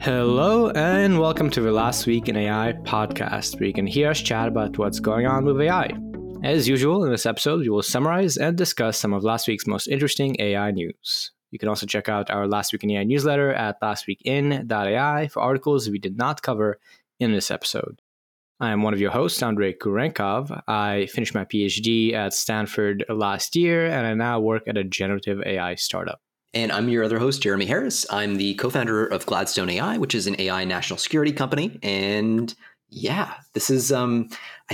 Hello and welcome to the Last Week in AI podcast, where you can hear us chat about what's going on with AI. As usual, in this episode, we will summarize and discuss some of last week's most interesting AI news. You can also check out our Last Week in AI newsletter at lastweekin.ai for articles we did not cover in this episode. I am one of your hosts, Andrey Kurenkov. I finished my PhD at Stanford last year, and I now work at a generative AI startup. And I'm your other host, Jeremy Harris. I'm the co-founder of Gladstone AI, which is an AI national security company. And yeah, this is, I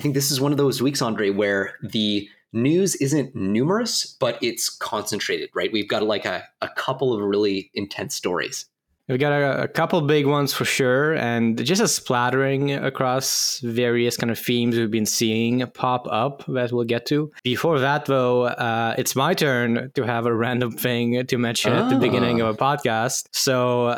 think this is one of those weeks, Andre, where the news isn't numerous, but it's concentrated, right? We've got like a couple of really intense stories. We've got a couple big ones for sure. And just a splattering across various kind of themes we've been seeing pop up that we'll get to. Before that, though, it's my turn to have a random thing to mention at the beginning of a podcast. So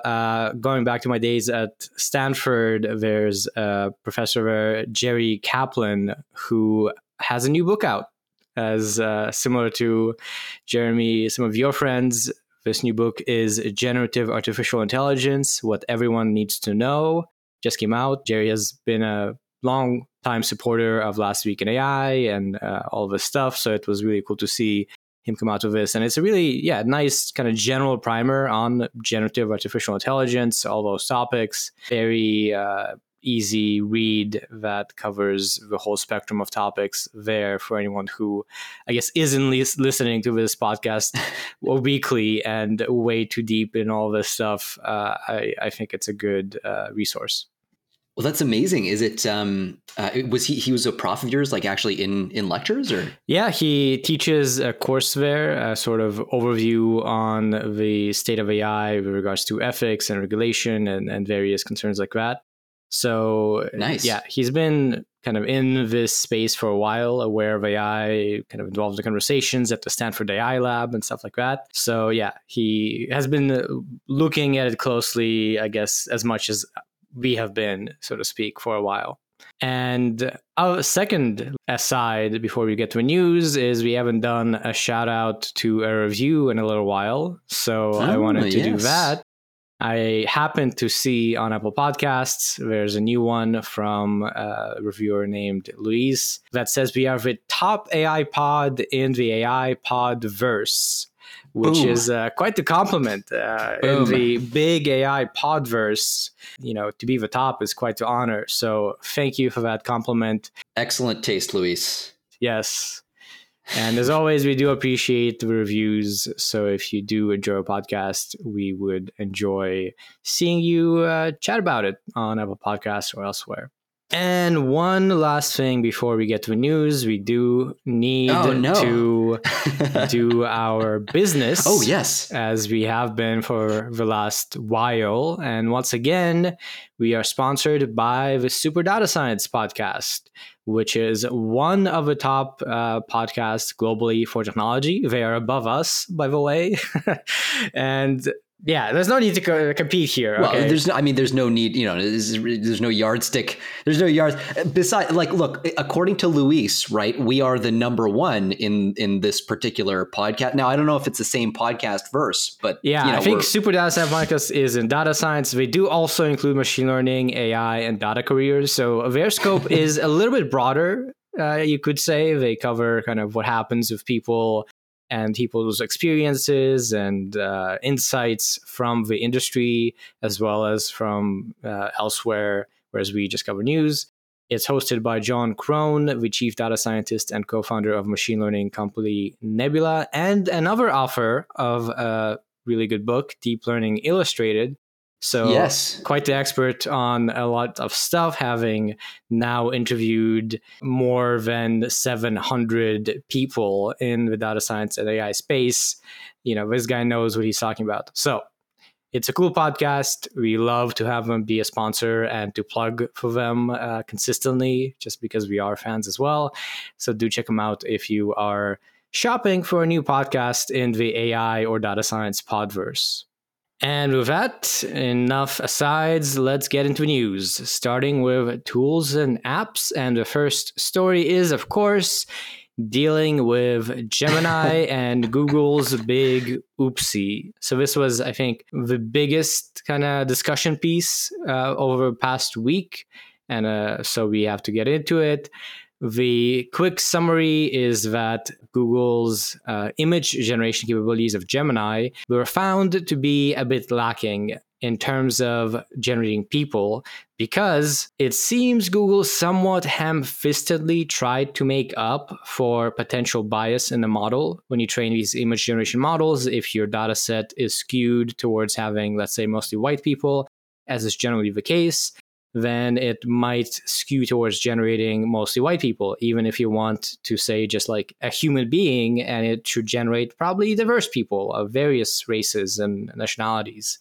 going back to my days at Stanford, there's a professor, Jerry Kaplan, who has a new book out. As similar to Jeremy, some of your friends, this new book is Generative Artificial Intelligence, What Everyone Needs to Know. Just came out. Jerry has been a long-time supporter of Last Week in AI and all this stuff. So it was really cool to see him come out with this. And it's a really, nice kind of general primer on generative artificial intelligence, all those topics. Very easy read that covers the whole spectrum of topics there for anyone who, I guess, isn't listening to this podcast weekly and way too deep in all this stuff. I think it's a good resource. Well, that's amazing. Is it, was he was a prof of yours, like actually in lectures or? Yeah, he teaches a course there, a sort of overview on the state of AI with regards to ethics and regulation and various concerns like that. So nice. Yeah, he's been kind of in this space for a while, aware of AI, kind of involved in conversations at the Stanford AI lab and stuff like that. So yeah, he has been looking at it closely, I guess, as much as we have been, so to speak, for a while. And our second aside before we get to the news is we haven't done a shout out to a review in a little while. So I wanted to do that. I happened to see on Apple Podcasts, there's a new one from a reviewer named Luis that says we are the top AI pod in the AI podverse, which is quite the compliment. In the big AI podverse, you know, to be the top is quite the honor. So thank you for that compliment. Excellent taste, Luis. Yes. And as always, we do appreciate the reviews. So if you do enjoy a podcast, we would enjoy seeing you chat about it on Apple Podcasts or elsewhere. And one last thing before we get to the news, we do need to do our business. Oh, yes. As we have been for the last while. And once again, we are sponsored by the Super Data Science Podcast, which is one of the top podcasts globally for technology. They are above us, by the way. And yeah, there's no need to compete here. Well, okay? There's no need, there's no yardstick. There's no yards. Besides, like, look, according to Luis, right, we are the number one in this particular podcast. Now, I don't know if it's the same podcast verse, but yeah, I think Super Data Science Podcast is in data science. They do also include machine learning, AI, and data careers. So their scope is a little bit broader, you could say. They cover kind of what happens with people and people's experiences and insights from the industry, as well as from elsewhere, whereas we just cover news. It's hosted by John Crone, the chief data scientist and co-founder of machine learning company Nebula, and another author of a really good book, Deep Learning Illustrated. So yes, quite the expert on a lot of stuff, having now interviewed more than 700 people in the data science and AI space. You know, this guy knows what he's talking about. So it's a cool podcast. We love to have them be a sponsor and to plug for them consistently, just because we are fans as well. So do check them out if you are shopping for a new podcast in the AI or data science podverse. And with that, enough asides, let's get into news, starting with tools and apps. And the first story is, of course, dealing with Gemini and Google's big oopsie. So this was, I think, the biggest kind of discussion piece over the past week. And so we have to get into it. The quick summary is that Google's image generation capabilities of Gemini were found to be a bit lacking in terms of generating people, because it seems Google somewhat ham-fistedly tried to make up for potential bias in the model. When you train these image generation models, if your data set is skewed towards having, let's say, mostly white people, as is generally the case, then it might skew towards generating mostly white people, even if you want to say just like a human being, and it should generate probably diverse people of various races and nationalities.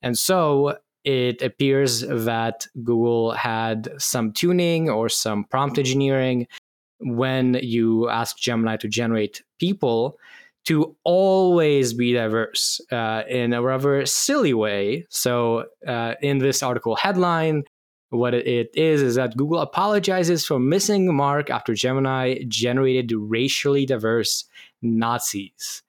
And so it appears that Google had some tuning or some prompt engineering when you ask Gemini to generate people to always be diverse in a rather silly way. So in this article headline, what it is that Google apologizes for missing the mark after Gemini generated racially diverse Nazis.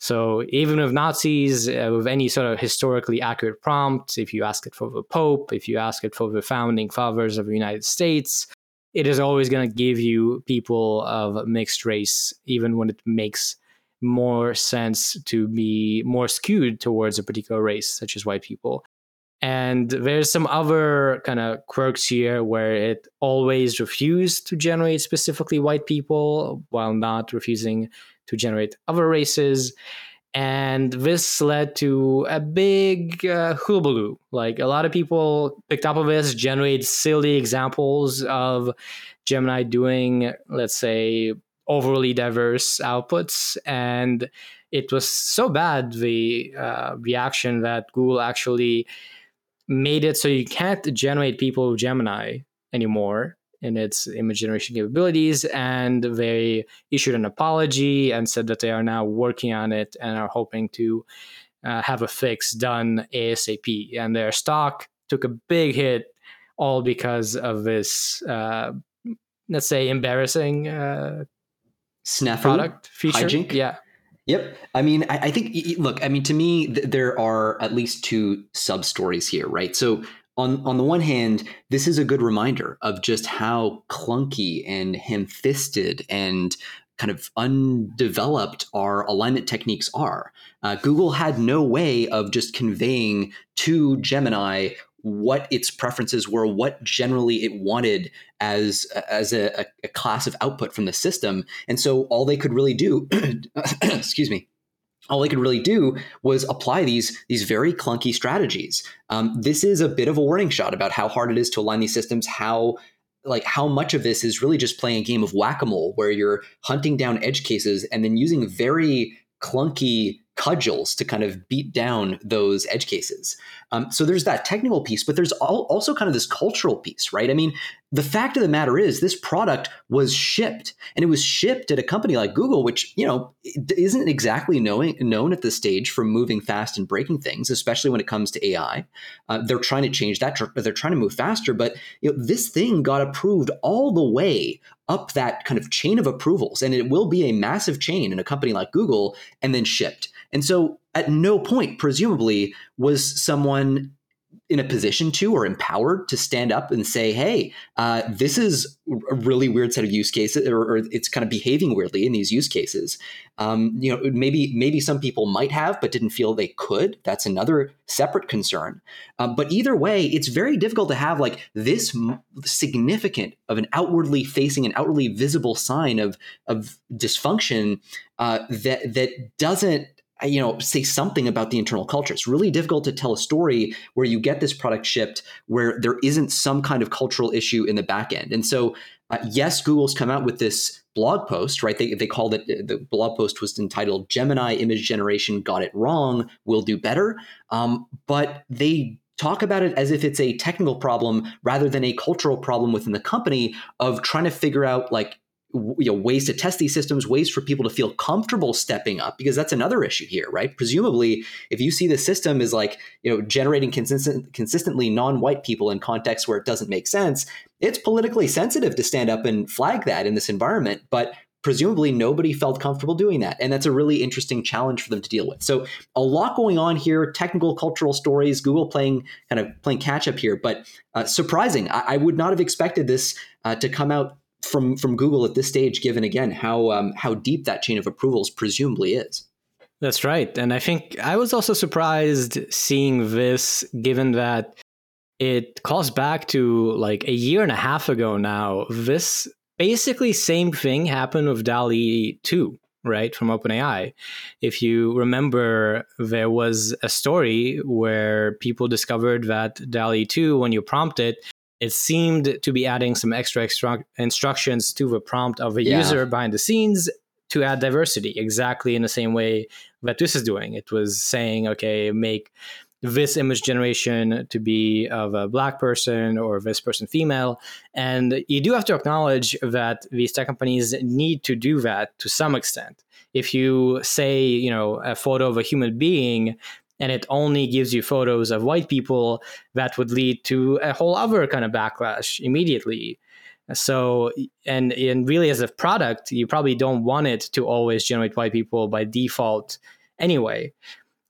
So even with Nazis, with any sort of historically accurate prompt, if you ask it for the Pope, if you ask it for the founding fathers of the United States, it is always going to give you people of mixed race, even when it makes more sense to be more skewed towards a particular race, such as white people. And there's some other kind of quirks here where it always refused to generate specifically white people while not refusing to generate other races. And this led to a big hullabaloo. Like, a lot of people picked up on this, generated silly examples of Gemini doing, let's say, overly diverse outputs. And it was so bad, the reaction, that Google actually made it so you can't generate people with Gemini anymore in its image generation capabilities. And they issued an apology and said that they are now working on it and are hoping to have a fix done ASAP. And their stock took a big hit, all because of this, let's say, embarrassing snafu product feature. Hijink. Yeah. Yep. I mean, I think, look, I mean, to me, there are at least two sub-stories here, right? So on the one hand, this is a good reminder of just how clunky and ham-fisted and kind of undeveloped our alignment techniques are. Google had no way of just conveying to Gemini what its preferences were, what generally it wanted as a class of output from the system. And so all they could really do, excuse me, all they could really do was apply these very clunky strategies. This is a bit of a warning shot about how hard it is to align these systems, how much of this is really just playing a game of whack-a-mole where you're hunting down edge cases and then using very clunky cudgels to kind of beat down those edge cases. So there's that technical piece, but there's also kind of this cultural piece, right? I mean, the fact of the matter is this product was shipped, and it was shipped at a company like Google, which, you know, isn't exactly known at this stage for moving fast and breaking things, especially when it comes to AI. They're trying to change that. They're trying to move faster, but you know, this thing got approved all the way up that kind of chain of approvals, and it will be a massive chain in a company like Google, and then shipped. And so at no point, presumably, was someone in a position to or empowered to stand up and say, hey, this is a really weird set of use cases, or it's kind of behaving weirdly in these use cases. You know, maybe some people might have, but didn't feel they could. That's another separate concern. But either way, it's very difficult to have like this significant of an outwardly facing and outwardly visible sign of dysfunction that doesn't, you know, say something about the internal culture. It's really difficult to tell a story where you get this product shipped where there isn't some kind of cultural issue in the back end. And so, yes, Google's come out with this blog post, right? They called it, the blog post was entitled Gemini Image Generation Got It Wrong, Will Do Better. But they talk about it as if it's a technical problem rather than a cultural problem within the company of trying to figure out like, you know, ways to test these systems, ways for people to feel comfortable stepping up, because that's another issue here, right? Presumably, if you see the system is like, you know, generating consistently non-white people in contexts where it doesn't make sense, it's politically sensitive to stand up and flag that in this environment. But presumably nobody felt comfortable doing that. And that's a really interesting challenge for them to deal with. So a lot going on here, technical, cultural stories, Google kind of playing catch up here, but surprising. I would not have expected this to come out from Google at this stage, given again, how deep that chain of approvals presumably is. That's right. And I think I was also surprised seeing this, given that it calls back to like a year and a half ago now. This basically same thing happened with DALL-E 2, right, from OpenAI. If you remember, there was a story where people discovered that DALL-E 2, when you prompt it, it seemed to be adding some extra instructions to the prompt of a user behind the scenes to add diversity, exactly in the same way that this is doing. It was saying, okay, make this image generation to be of a black person or this person female. And you do have to acknowledge that these tech companies need to do that to some extent. If you say, you know, a photo of a human being and it only gives you photos of white people, that would lead to a whole other kind of backlash immediately. So, and really as a product, you probably don't want it to always generate white people by default anyway.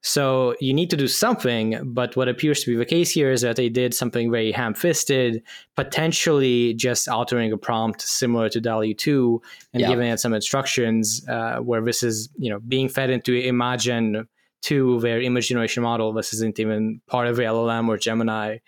So you need to do something, but what appears to be the case here is that they did something very ham-fisted, potentially just altering a prompt similar to DALL-E 2 and giving it some instructions where this is, you know, being fed into Imagen 2, their image generation model. This isn't even part of the LLM or Gemini,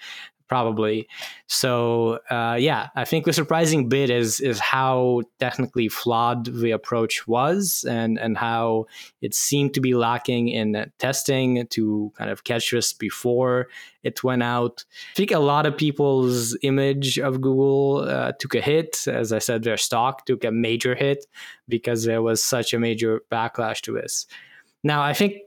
probably. So I think the surprising bit is how technically flawed the approach was and how it seemed to be lacking in testing to kind of catch this before it went out. I think a lot of people's image of Google took a hit. As I said, their stock took a major hit because there was such a major backlash to this. Now, I think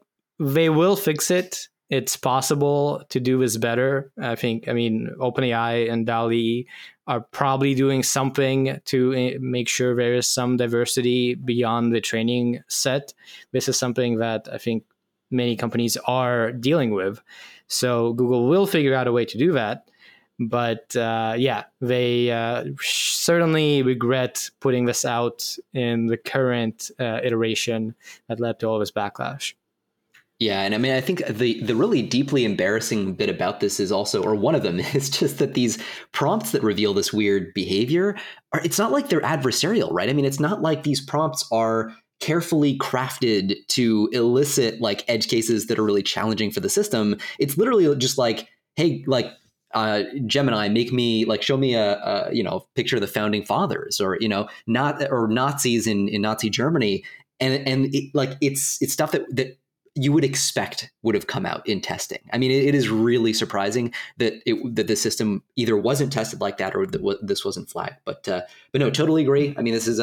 they will fix it. It's possible to do this better. I mean, OpenAI and DALL-E are probably doing something to make sure there is some diversity beyond the training set. This is something that I think many companies are dealing with. So Google will figure out a way to do that. But they certainly regret putting this out in the current iteration that led to all this backlash. Yeah. And I mean, I think the really deeply embarrassing bit about this is also, or one of them is just that these prompts that reveal this weird behavior, it's not like they're adversarial, right? I mean, it's not like these prompts are carefully crafted to elicit like edge cases that are really challenging for the system. It's literally just like, hey, like, Gemini, make me like show me a picture of the founding fathers or, Nazis in Nazi Germany. And it, like it's stuff that you would expect would have come out in testing. I mean, it is really surprising that the system either wasn't tested like that or that this wasn't flagged. But no, totally agree. I mean, this is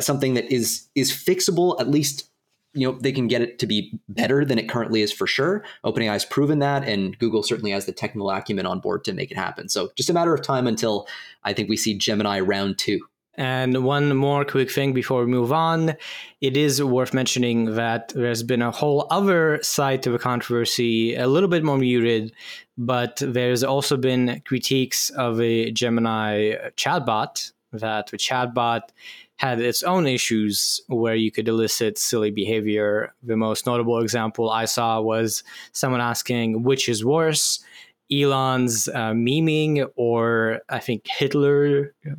something that is fixable. At least, you know, they can get it to be better than it currently is for sure. OpenAI has proven that, and Google certainly has the technical acumen on board to make it happen. So just a matter of time until I think we see Gemini round 2. And one more quick thing before we move on. It is worth mentioning that there's been a whole other side to the controversy, a little bit more muted, but there's also been critiques of a Gemini chatbot, that the chatbot had its own issues where you could elicit silly behavior. The most notable example I saw was someone asking, which is worse? Elon's memeing, or I think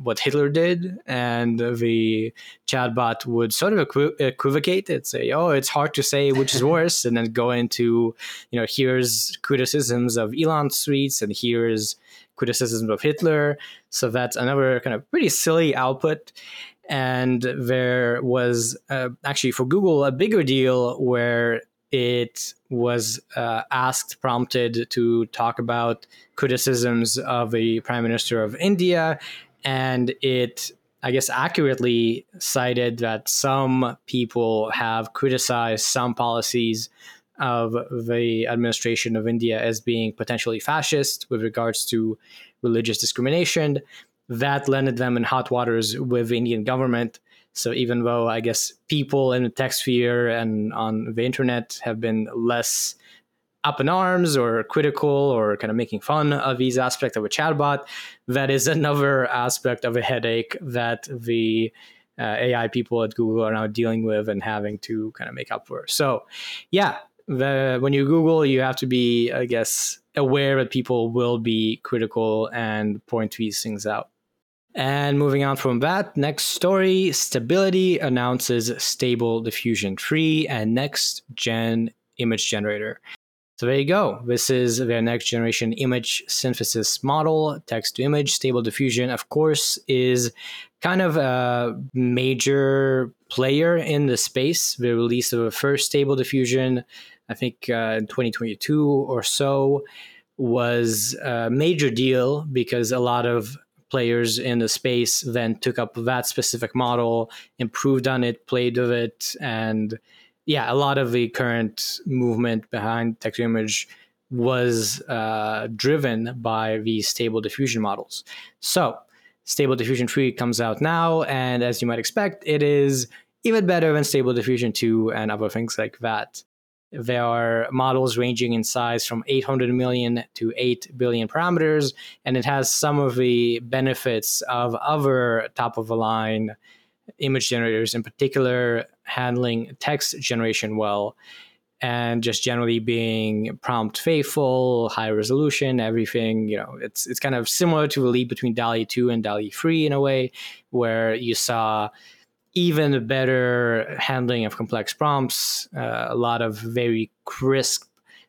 what Hitler did, and the chatbot would sort of equivocate it, say, oh, it's hard to say which is worse, and then go into, you know, here's criticisms of Elon's tweets, and here's criticisms of Hitler. So that's another kind of pretty silly output. And there was actually for Google a bigger deal where it was prompted to talk about criticisms of the Prime Minister of India. And it, I guess, accurately cited that some people have criticized some policies of the administration of India as being potentially fascist with regards to religious discrimination. That landed them in hot waters with the Indian government. So even though I guess people in the tech sphere and on the internet have been less up in arms or critical or kind of making fun of these aspects of a chatbot, that is another aspect of a headache that the AI people at Google are now dealing with and having to kind of make up for. So yeah, when you Google, you have to be, I guess, aware that people will be critical and point these things out. And moving on from that, next story, Stability announces Stable Diffusion 3 and next-gen image generator. So there you go. This is their next-generation image synthesis model, text-to-image. Stable Diffusion, of course, is kind of a major player in the space. The release of the first Stable Diffusion, I think in 2022 or so, was a major deal because a lot of players in the space then took up that specific model, improved on it, played with it. And yeah, a lot of the current movement behind text to image was driven by these Stable Diffusion models. So Stable Diffusion 3 comes out now, and as you might expect, it is even better than Stable Diffusion 2 and other things like that. There are models ranging in size from 800 million to 8 billion parameters, and it has some of the benefits of other top-of-the-line image generators, in particular handling text generation well, and just generally being prompt faithful, high resolution, everything. You know, it's kind of similar to the leap between DALL-E 2 and DALL-E 3 in a way, where you saw even better handling of complex prompts, a lot of very crisp,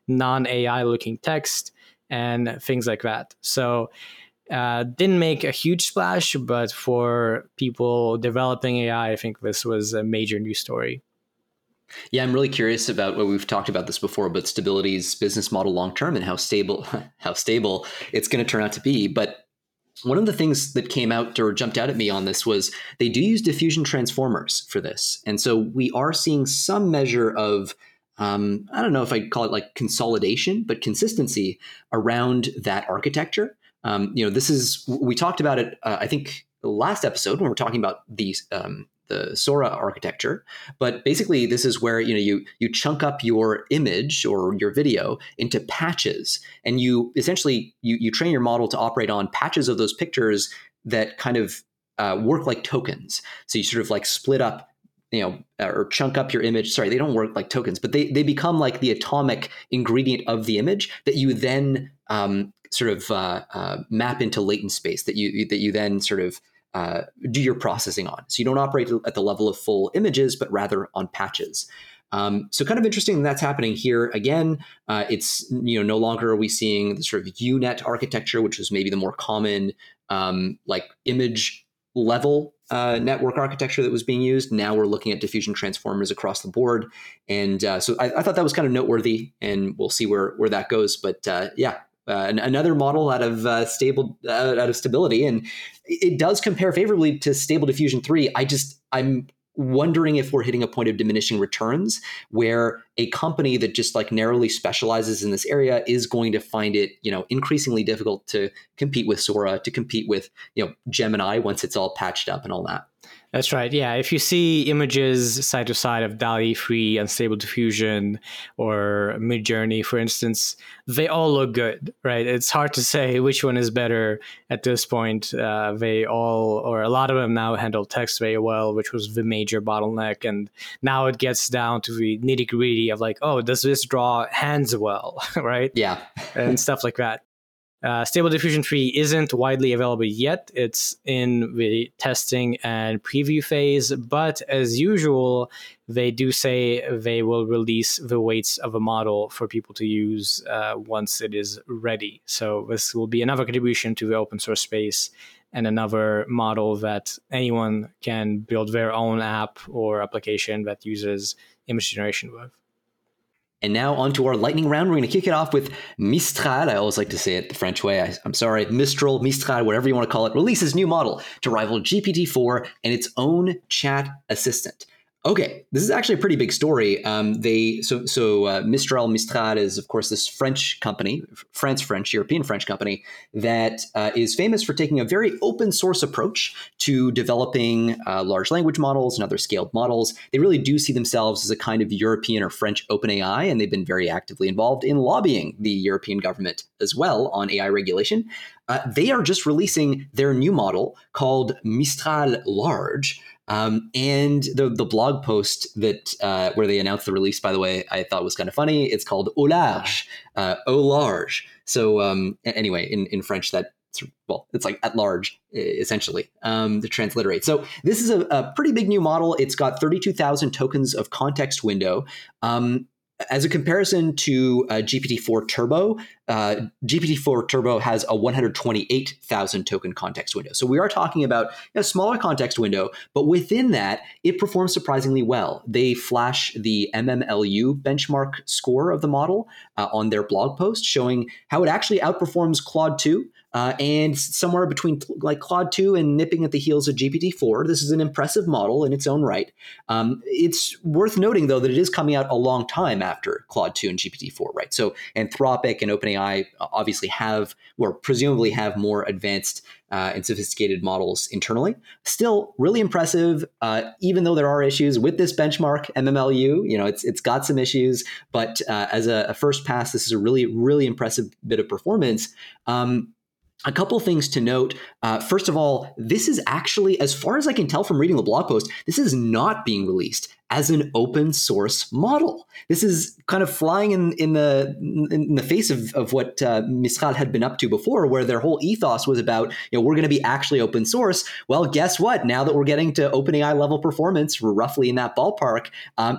non-AI looking text, and things like that. So didn't make a huge splash, but for people developing AI, I think this was a major news story. Yeah, I'm really curious about what we've talked about this before, but Stability's business model long-term and how stable it's going to turn out to be. But one of the things that came out or jumped out at me on this was they do use diffusion transformers for this. And so we are seeing some measure of, I don't know if I'd call it like consolidation, but consistency around that architecture. This is, we talked about it, I think the last episode when we were talking about the Sora architecture, but basically this is where, you chunk up your image or your video into patches, and you essentially, you train your model to operate on patches of those pictures that kind of work like tokens. So you sort of like split up, or chunk up your image. Sorry, they don't work like tokens, but they become like the atomic ingredient of the image that you then sort of map into latent space that you then sort of do your processing on. So you don't operate at the level of full images, but rather on patches. So kind of interesting that's happening here again. It's no longer are we seeing the sort of UNet architecture, which was maybe the more common like image level network architecture that was being used. Now we're looking at diffusion transformers across the board, and so I thought that was kind of noteworthy, and we'll see where that goes. But another model out of Stability, and it does compare favorably to Stable Diffusion 3. I'm wondering if we're hitting a point of diminishing returns where a company that just like narrowly specializes in this area is going to find it, increasingly difficult to compete with Sora, to compete with, Gemini once it's all patched up and all that. That's right. Yeah. If you see images side to side of DALL-E 3 and Stable Diffusion or Midjourney, for instance, they all look good, right? It's hard to say which one is better at this point. They all, or a lot of them now, handle text very well, which was the major bottleneck. And now it gets down to the nitty gritty of like, oh, does this draw hands well, right? Yeah. And stuff like that. Stable Diffusion 3 isn't widely available yet. It's in the testing and preview phase, but as usual, they do say they will release the weights of a model for people to use once it is ready. So this will be another contribution to the open source space and another model that anyone can build their own app or application that uses image generation with. And now on to our lightning round. We're going to kick it off with Mistral. I always like to say it the French way. I'm sorry. Mistral, whatever you want to call it, releases new model to rival GPT-4 and its own chat assistant. Okay, this is actually a pretty big story. Mistral is, of course, this French company, European French company that is famous for taking a very open source approach to developing large language models and other scaled models. They really do see themselves as a kind of European or French OpenAI, and they've been very actively involved in lobbying the European government as well on AI regulation. They are just releasing their new model called Mistral Large, And the blog post that where they announced the release, by the way, I thought was kind of funny. It's called Au Large, Au Large. So anyway, in French, that, well, it's like at large, essentially, to transliterate. So this is a pretty big new model. It's got 32,000 tokens of context window. As a comparison to GPT-4 Turbo, GPT-4 Turbo has a 128,000 token context window. So we are talking about a smaller context window, but within that, it performs surprisingly well. They flash the MMLU benchmark score of the model on their blog post, showing how it actually outperforms Claude 2. And somewhere between like Claude 2 and nipping at the heels of GPT-4. This is an impressive model in its own right. It's worth noting, though, that it is coming out a long time after Claude 2 and GPT-4, right? So Anthropic and OpenAI obviously have, or presumably have, more advanced and sophisticated models internally. Still really impressive, even though there are issues with this benchmark, MMLU. You know, it's got some issues, but as a first pass, this is a really, really impressive bit of performance. A couple things to note. First of all, this is actually, as far as I can tell from reading the blog post, this is not being released as an open source model. This is kind of flying in the face of what Mistral had been up to before, where their whole ethos was about, you know, we're going to be actually open source. Well, guess what? Now that we're getting to OpenAI level performance, we're roughly in that ballpark.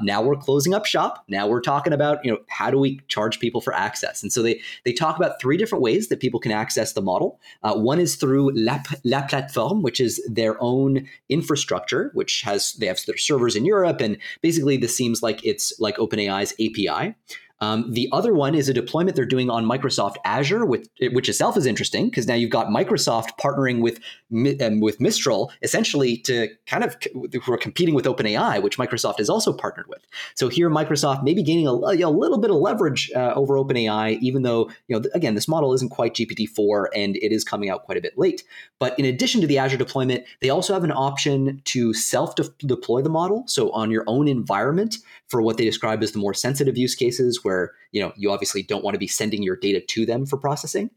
Now we're closing up shop. Now we're talking about, you know, how do we charge people for access? And so they talk about three different ways that people can access the model. One is through La Plateforme, which is their own infrastructure, which they have their servers in Europe, and basically this seems like it's like OpenAI's API. The other one is a deployment they're doing on Microsoft Azure, which itself is interesting because now you've got Microsoft partnering with Mistral, essentially to kind of, who are competing with OpenAI, which Microsoft is also partnered with. So here, Microsoft may be gaining a little bit of leverage over OpenAI, even though, you know, again, this model isn't quite GPT-4 and it is coming out quite a bit late. But in addition to the Azure deployment, they also have an option to self-deploy the model. So on your own environment for what they describe as the more sensitive use cases, where, you know, you obviously don't want to be sending your data to them for processing.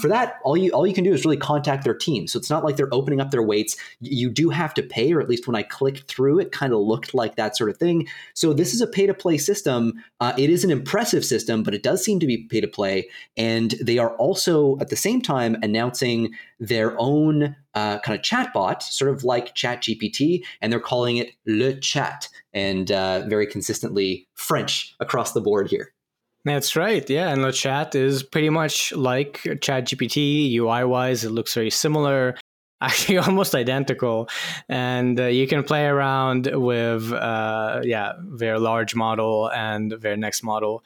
For that, all you can do is really contact their team. So it's not like they're opening up their weights. You do have to pay, or at least when I clicked through, it kind of looked like that sort of thing. So this is a pay-to-play system. It is an impressive system, but it does seem to be pay-to-play. And they are also, at the same time, announcing their own kind of chatbot, sort of like ChatGPT, and they're calling it Le Chat, and very consistently French across the board here. That's right. Yeah. And Le Chat is pretty much like ChatGPT UI wise. It looks very similar, actually almost identical. And you can play around with, their large model and their next model.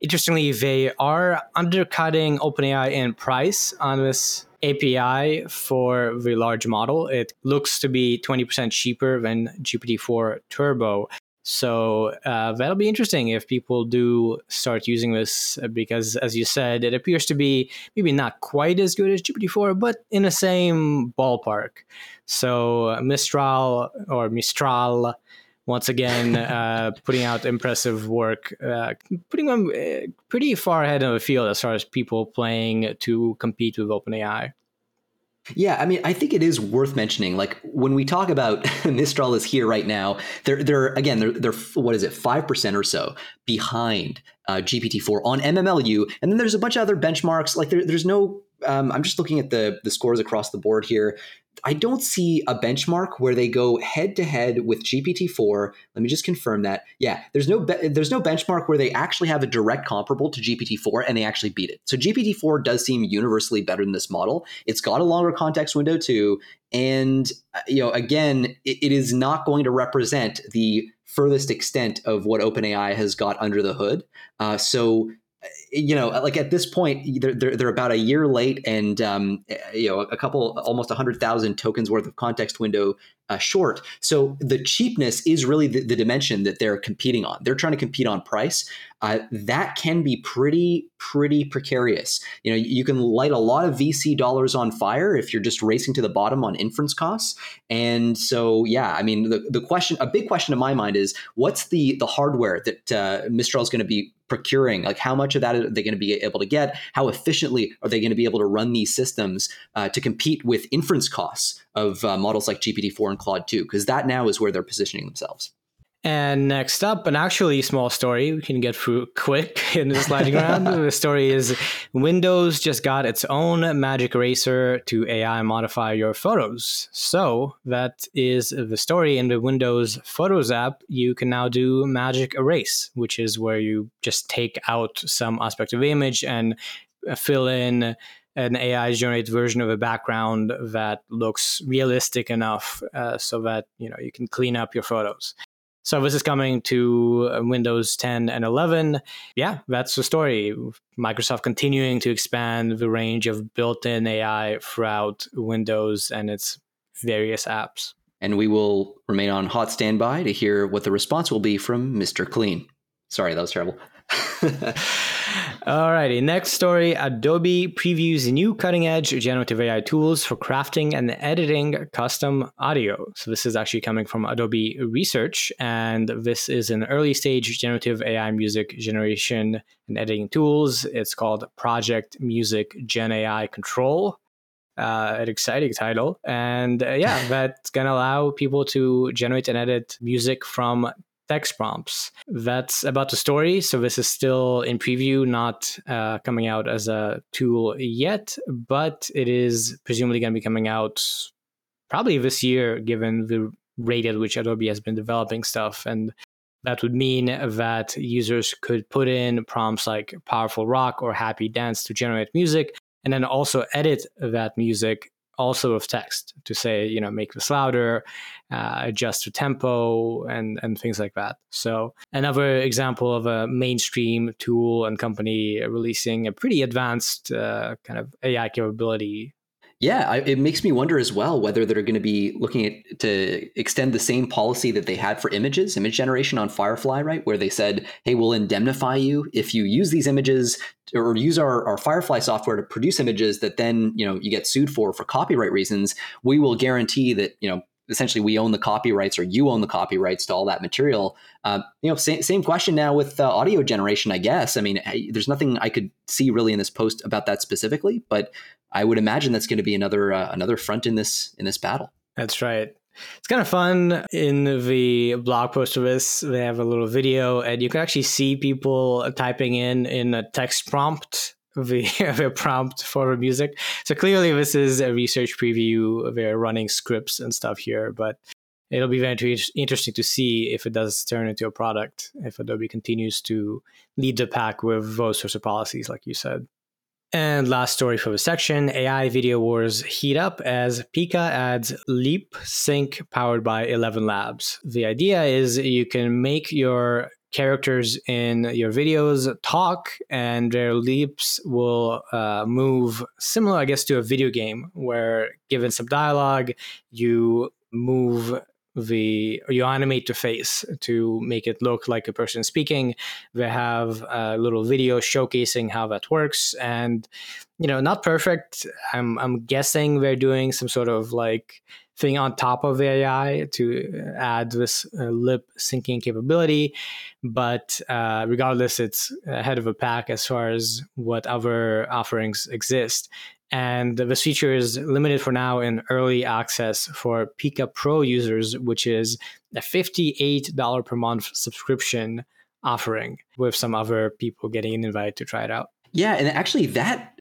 Interestingly, they are undercutting OpenAI in price on this API for the large model. It looks to be 20% cheaper than GPT-4 Turbo. So that'll be interesting if people do start using this, because as you said, it appears to be maybe not quite as good as GPT-4, but in the same ballpark. So Mistral, once again, putting out impressive work, putting them pretty far ahead of the field as far as people playing to compete with OpenAI. Yeah, I mean, I think it is worth mentioning, like, when we talk about Mistral is here right now, they're what is it, 5% or so behind GPT-4 on MMLU. And then there's a bunch of other benchmarks, like there's no, I'm just looking at the scores across the board here. I don't see a benchmark where they go head to head with GPT-4. Let me just confirm that. Yeah, there's no benchmark where they actually have a direct comparable to GPT-4 and they actually beat it. So GPT-4 does seem universally better than this model. It's got a longer context window too, and, you know, again, it is not going to represent the furthest extent of what OpenAI has got under the hood. So, you know, like at this point, they're about a year late, and you know, almost 100,000 tokens worth of context window short. So the cheapness is really the dimension that they're competing on. They're trying to compete on price. That can be pretty precarious. You know, you can light a lot of VC dollars on fire if you're just racing to the bottom on inference costs. And so, yeah, I mean, the question, a big question in my mind is, what's the hardware that Mistral is going to be procuring? Like, how much of that are they going to be able to get? How efficiently are they going to be able to run these systems to compete with inference costs of models like GPT-4 and Claude 2? Because that now is where they're positioning themselves. And next up, an actually small story we can get through quick in the sliding round. The story is Windows just got its own magic eraser to AI modify your photos. So that is the story. In the Windows Photos app, you can now do magic erase, which is where you just take out some aspect of the image and fill in an AI-generated version of a background that looks realistic enough so that you can clean up your photos. So this is coming to Windows 10 and 11. Yeah, that's the story. Microsoft continuing to expand the range of built-in AI throughout Windows and its various apps. And we will remain on hot standby to hear what the response will be from Mr. Clean. Sorry, that was terrible. Alrighty, next story. Adobe previews new cutting-edge generative AI tools for crafting and editing custom audio. So this is actually coming from Adobe Research, and this is an early-stage generative AI music generation and editing tools. It's called Project Music Gen AI Control. An exciting title. And that's going to allow people to generate and edit music from text prompts. That's about the story. So this is still in preview, not coming out as a tool yet, but it is presumably going to be coming out probably this year, given the rate at which Adobe has been developing stuff. And that would mean that users could put in prompts like powerful rock or happy dance to generate music, and then also edit that music also with text to say, make this louder, adjust to tempo and things like that. So another example of a mainstream tool and company releasing a pretty advanced kind of AI capability. Yeah, it makes me wonder as well whether they're going to be looking to extend the same policy that they had for image generation on Firefly, right? Where they said, hey, we'll indemnify you if you use these images or use our Firefly software to produce images that then, you get sued for copyright reasons. We will guarantee that, essentially we own the copyrights, or you own the copyrights to all that material. Same question now with audio generation, I guess. I mean, there's nothing I could see really in this post about that specifically, but I would imagine that's going to be another front in this battle. That's right. It's kind of fun. In the blog post of this, they have a little video, and you can actually see people typing in a text prompt the prompt for the music. So clearly this is a research preview. They're running scripts and stuff here, but it'll be very interesting to see if it does turn into a product, if Adobe continues to lead the pack with those sorts of policies, like you said. And last story for the section, AI video wars heat up as Pika adds Leap Sync powered by 11 Labs. The idea is you can make your characters in your videos talk, and their leaps will move similar, I guess, to a video game where, given some dialogue, you animate the face to make it look like a person speaking. They have a little video showcasing how that works, and not perfect. I'm guessing they're doing some sort of like thing on top of AI to add this lip syncing capability. But regardless, it's ahead of a pack as far as what other offerings exist. And this feature is limited for now in early access for Pika Pro users, which is a $58 per month subscription offering, with some other people getting an invite to try it out. Yeah, and actually that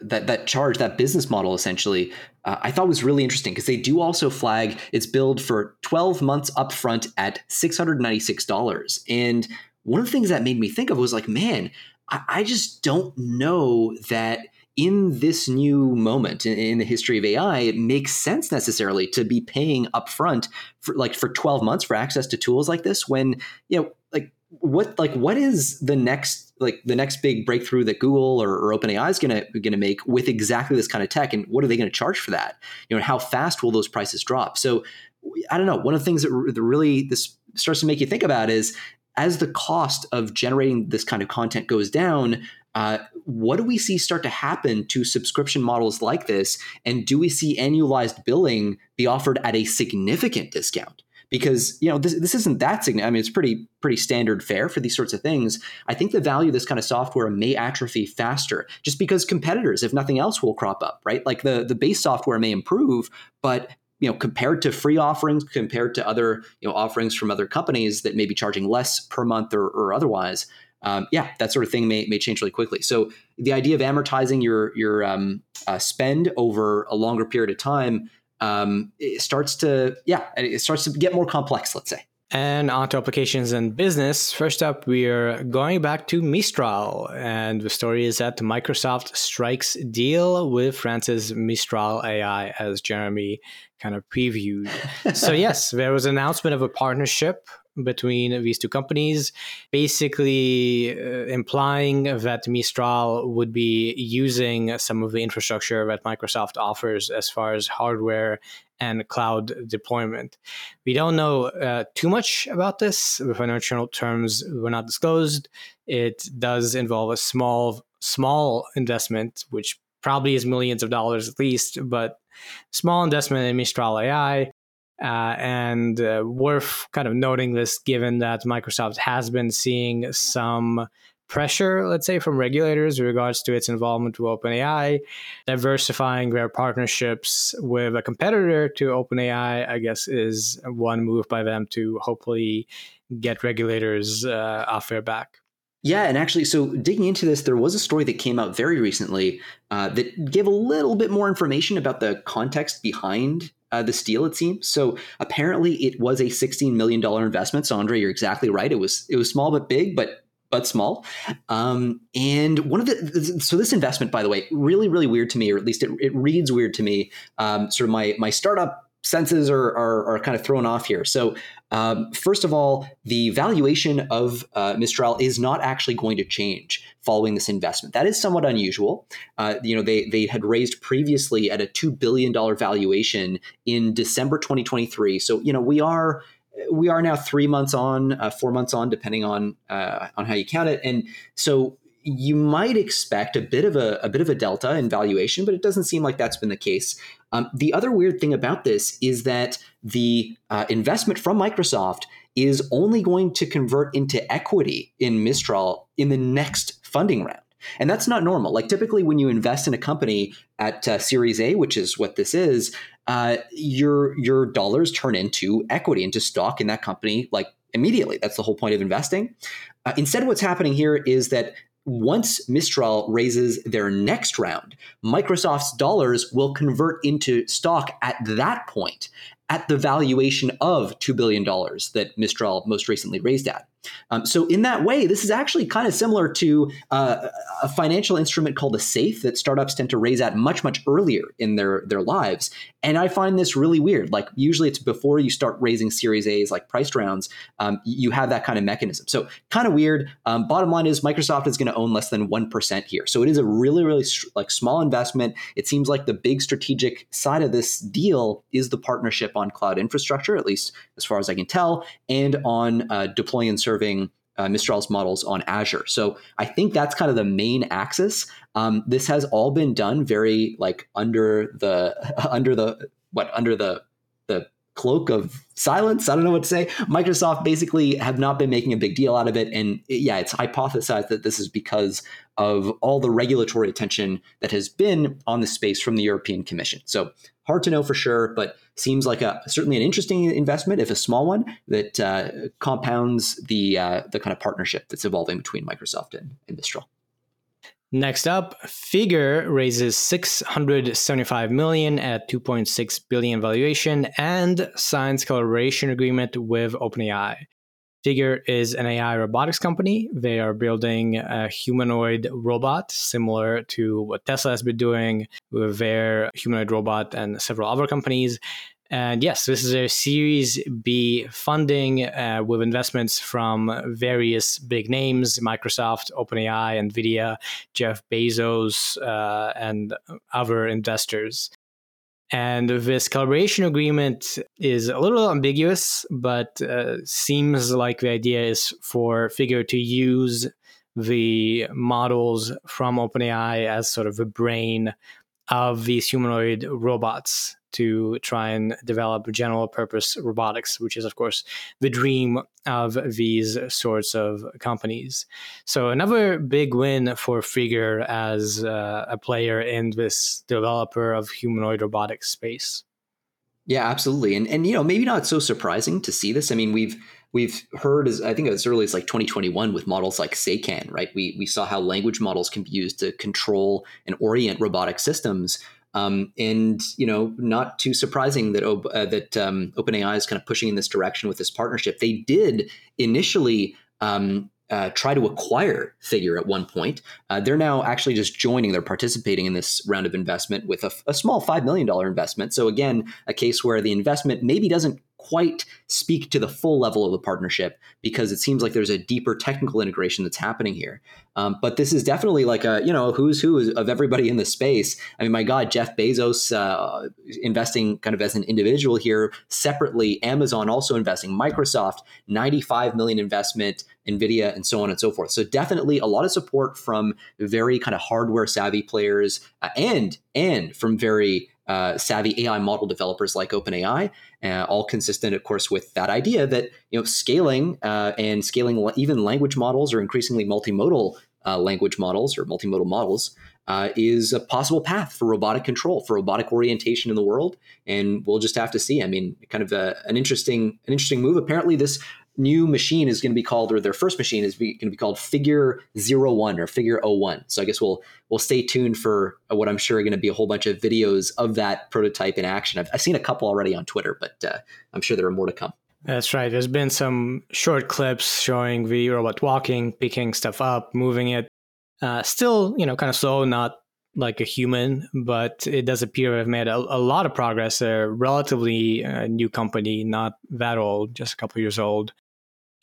charge, that business model essentially, I thought was really interesting, because they do also flag it's billed for 12 months upfront at $696. And one of the things that made me think of was like, man, I just don't know that in this new moment in the history of AI, it makes sense necessarily to be paying upfront for 12 months for access to tools like this, when, what is the next big breakthrough that Google or OpenAI is going to make with exactly this kind of tech, and what are they going to charge for that? And how fast will those prices drop? So I don't know. One of the things that really this starts to make you think about is, as the cost of generating this kind of content goes down, what do we see start to happen to subscription models like this? And do we see annualized billing be offered at a significant discount? because, you know, this isn't that significant. I mean, it's pretty standard fare for these sorts of things. I think the value of this kind of software may atrophy faster just because competitors, if nothing else, will crop up, right? Like the base software may improve, but, you know, compared to free offerings, compared to other, you know, offerings from other companies that may be charging less per month or otherwise, that sort of thing may change really quickly. So the idea of amortizing your spend over a longer period of time, it starts to get more complex, let's say. And on to applications and business. First up, we're going back to Mistral. And the story is that Microsoft strikes deal with France's Mistral AI, as Jeremy kind of previewed. So yes, there was an announcement of a partnership between these two companies, basically implying that Mistral would be using some of the infrastructure that Microsoft offers as far as hardware and cloud deployment. We don't know too much about this. The financial terms were not disclosed. It does involve a small investment, which probably is millions of dollars at least, but small investment in Mistral AI. And worth kind of noting this, given that Microsoft has been seeing some pressure, let's say, from regulators in regards to its involvement with OpenAI, diversifying their partnerships with a competitor to OpenAI, I guess, is one move by them to hopefully get regulators off their back. Yeah, and actually, so digging into this, there was a story that came out very recently that gave a little bit more information about the context behind this deal, it seems. So apparently it was a $16 million investment. So Andrey, you're exactly right. It was small but big, but small. And one of so this investment, by the way, really, really weird to me, or at least it reads weird to me. Sort of my startup senses are kind of thrown off here. So first of all, the valuation of Mistral is not actually going to change following this investment. That is somewhat unusual. They had raised previously at a $2 billion valuation in December 2023. So, you know, we are now 3 months on, 4 months on, depending on how you count it. And so you might expect a bit of a delta in valuation, but it doesn't seem like that's been the case. The other weird thing about this is that the investment from Microsoft is only going to convert into equity in Mistral in the next funding round. And that's not normal. Like typically when you invest in a company at Series A, which is what this is, your dollars turn into equity, into stock in that company, like immediately. That's the whole point of investing. Instead, what's happening here is that once Mistral raises their next round, Microsoft's dollars will convert into stock at that point at the valuation of $2 billion that Mistral most recently raised at. So in that way, this is actually kind of similar to a financial instrument called a SAFE that startups tend to raise at much, much earlier in their lives. And I find this really weird. Like usually it's before you start raising Series A's, like priced rounds, you have that kind of mechanism. So kind of weird. Bottom line is Microsoft is going to own less than 1% here. So it is a really, really small investment. It seems like the big strategic side of this deal is the partnership on cloud infrastructure, at least as far as I can tell, and on deploying and serving Mistral's models on Azure. So I think that's kind of the main axis. This has all been done very like under the cloak of silence. I don't know what to say. Microsoft basically have not been making a big deal out of it. And it's hypothesized that this is because of all the regulatory attention that has been on the space from the European Commission. So hard to know for sure, but seems like certainly an interesting investment, if a small one, that compounds the kind of partnership that's evolving between Microsoft and Mistral. Next up, Figure raises $675 million at $2.6 billion valuation and signs collaboration agreement with OpenAI. Figure is an AI robotics company. They are building a humanoid robot similar to what Tesla has been doing with their humanoid robot and several other companies. And yes, this is a Series B funding with investments from various big names, Microsoft, OpenAI, NVIDIA, Jeff Bezos, and other investors. And this collaboration agreement is a little ambiguous, but seems like the idea is for Figure to use the models from OpenAI as sort of a brain of these humanoid robots to try and develop general purpose robotics, which is, of course, the dream of these sorts of companies. So another big win for Figure as a player in this developer of humanoid robotics space. Yeah, absolutely. And you know, maybe not so surprising to see this. I mean, we've heard, as I think as early as like 2021 with models like Seikan, right? We saw how language models can be used to control and orient robotic systems. And, you know, not too surprising that OpenAI is kind of pushing in this direction with this partnership. They did initially try to acquire Figure at one point. They're now actually just joining. They're participating in this round of investment with a small $5 million investment. So again, a case where the investment maybe doesn't quite speak to the full level of the partnership, because it seems like there's a deeper technical integration that's happening here. But this is definitely like a, you know, who's who of everybody in the space. I mean, my God, Jeff Bezos investing kind of as an individual here. Separately, Amazon also investing, Microsoft, $95 million investment, NVIDIA, and so on and so forth. So definitely a lot of support from very kind of hardware savvy players and from very savvy AI model developers like OpenAI, all consistent, of course, with that idea that, you know, scaling even language models or increasingly multimodal language models or multimodal models is a possible path for robotic control, for robotic orientation in the world. And we'll just have to see. I mean, kind of an interesting move. Apparently, this new machine is going to be called, or their first machine is going to be called Figure 01 or Figure 01. So I guess we'll stay tuned for what I'm sure are going to be a whole bunch of videos of that prototype in action. I've seen a couple already on Twitter, but I'm sure there are more to come. That's right. There's been some short clips showing the robot walking, picking stuff up, moving it. Still, you know, kind of slow, not like a human, but it does appear they've made a lot of progress. They're a relatively new company, not that old, just a couple years old.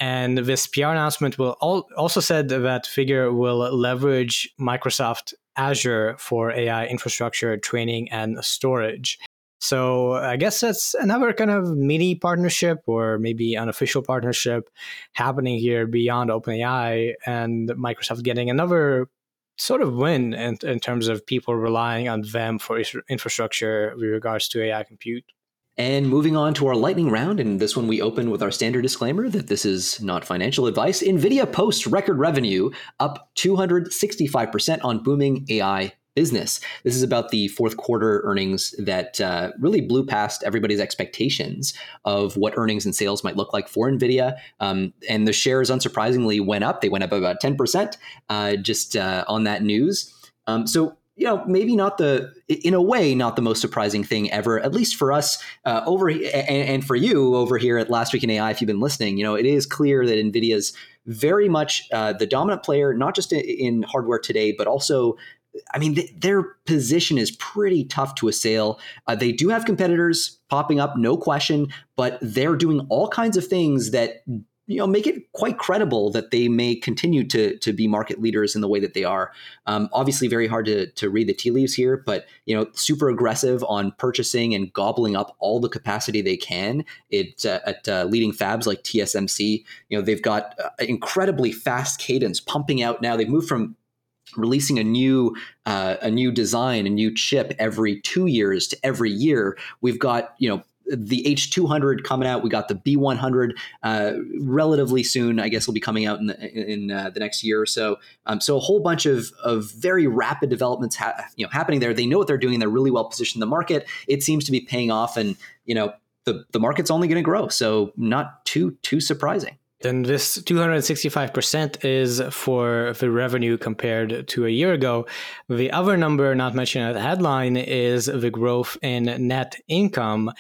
And this PR announcement will also said that Figure will leverage Microsoft Azure for AI infrastructure, training, and storage. So I guess that's another kind of mini partnership, or maybe unofficial partnership, happening here beyond OpenAI, and Microsoft getting another sort of win in terms of people relying on them for infrastructure with regards to AI compute. And moving on to our lightning round, and this one we open with our standard disclaimer that this is not financial advice. NVIDIA posts record revenue up 265% on booming AI business. This is about the fourth quarter earnings that really blew past everybody's expectations of what earnings and sales might look like for NVIDIA. And the shares, unsurprisingly, went up. They went up about 10% just on that news. So, you know, maybe not the most surprising thing ever, at least for us over and for you over here at Last Week in AI, if you've been listening. You know, it is clear that NVIDIA's very much the dominant player, not just in hardware today, but also, I mean, their position is pretty tough to assail. They do have competitors popping up, no question, but they're doing all kinds of things that, you know, make it quite credible that they may continue to be market leaders in the way that they are. Obviously, very hard to read the tea leaves here, but, you know, super aggressive on purchasing and gobbling up all the capacity they can at leading fabs like TSMC. You know, they've got incredibly fast cadence pumping out now. They've moved from releasing a new design, a new chip every 2 years to every year. We've got, you know, the H200 coming out. We got the B100 relatively soon. I guess will be coming out in the next year or so. So a whole bunch of very rapid developments happening there. They know what they're doing. They're really well positioned in the market. It seems to be paying off, and, you know, the market's only going to grow. So not too surprising. And this 265% is for the revenue compared to a year ago. The other number not mentioned at the headline is the growth in net income.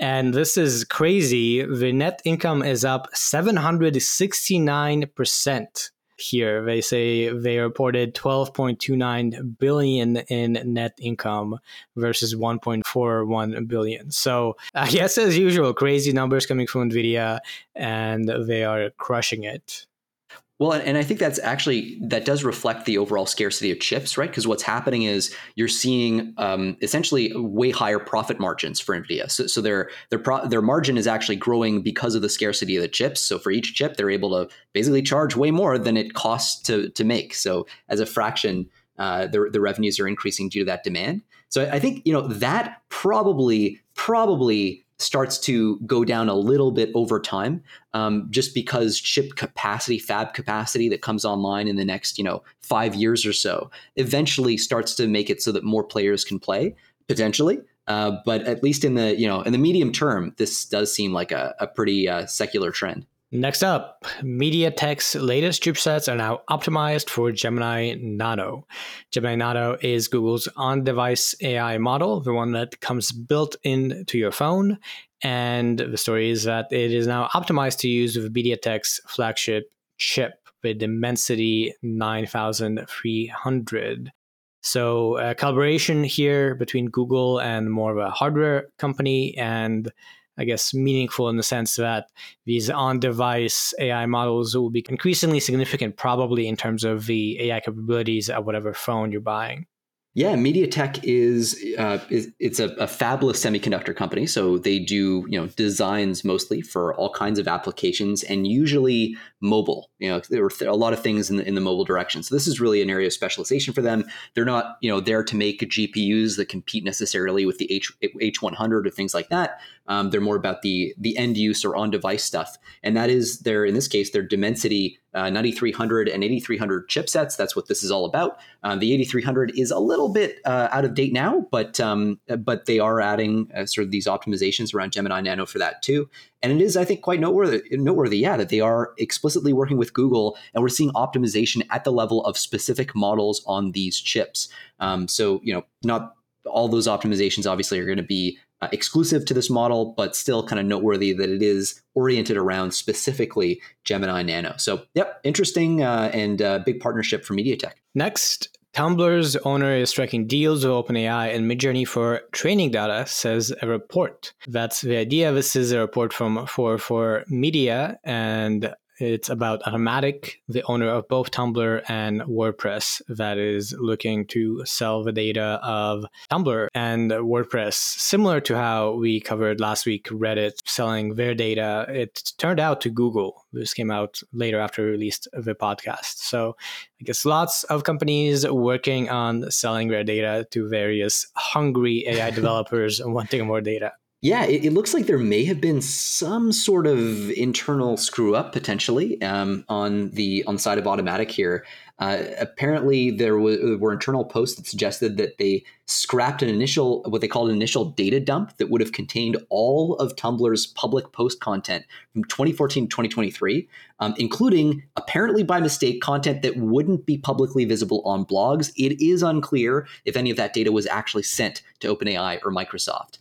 And this is crazy. The net income is up 769% here. They say they reported 12.29 billion in net income versus 1.41 billion. So I guess, as usual, crazy numbers coming from NVIDIA, and they are crushing it. Well, and I think that does reflect the overall scarcity of chips, right? Because what's happening is you're seeing essentially way higher profit margins for NVIDIA. So their margin is actually growing because of the scarcity of the chips. So for each chip, they're able to basically charge way more than it costs to make. So as a fraction the revenues are increasing due to that demand. So I think, you know, that probably starts to go down a little bit over time, just because chip capacity, fab capacity that comes online in the next, 5 years or so, eventually starts to make it so that more players can play potentially. But at least in the, in the medium term, this does seem like a pretty secular trend. Next up, MediaTek's latest chipsets are now optimized for Gemini Nano. Gemini Nano is Google's on-device AI model, the one that comes built into your phone. And the story is that it is now optimized to use with MediaTek's flagship chip, the Dimensity 9300. So a collaboration here between Google and more of a hardware company, and I guess meaningful in the sense that these on-device AI models will be increasingly significant, probably in terms of the AI capabilities of whatever phone you're buying. Yeah, MediaTek is a fabless semiconductor company, so they do designs mostly for all kinds of applications and usually mobile. There were a lot of things in the mobile direction. So this is really an area of specialization for them. They're not there to make GPUs that compete necessarily with the H100 or things like that. They're more about the end use or on device stuff, and that is in this case their Dimensity 9300 and 8300 chipsets. That's what this is all about. The 8300 is a little bit out of date now, but they are adding sort of these optimizations around Gemini Nano for that too. And it is, I think, quite noteworthy, that they are explicitly working with Google, and we're seeing optimization at the level of specific models on these chips. So, not all those optimizations obviously are going to be exclusive to this model, but still kind of noteworthy that it is oriented around specifically Gemini Nano. So, yep, interesting and big partnership for MediaTek. Next, Tumblr's owner is striking deals with OpenAI and Midjourney for training data, says a report. That's the idea. This is a report from 404 Media, and it's about Automatic, the owner of both Tumblr and WordPress, that is looking to sell the data of Tumblr and WordPress. Similar to how we covered last week, Reddit selling their data, it turned out to Google. This came out later after we released the podcast. So I guess lots of companies working on selling their data to various hungry AI developers wanting more data. Yeah, it looks like there may have been some sort of internal screw up potentially on the side of Automatic here. Apparently, there were internal posts that suggested that they scrapped what they called an initial data dump that would have contained all of Tumblr's public post content from 2014 to 2023, including, apparently by mistake, content that wouldn't be publicly visible on blogs. It is unclear if any of that data was actually sent to OpenAI or Microsoft.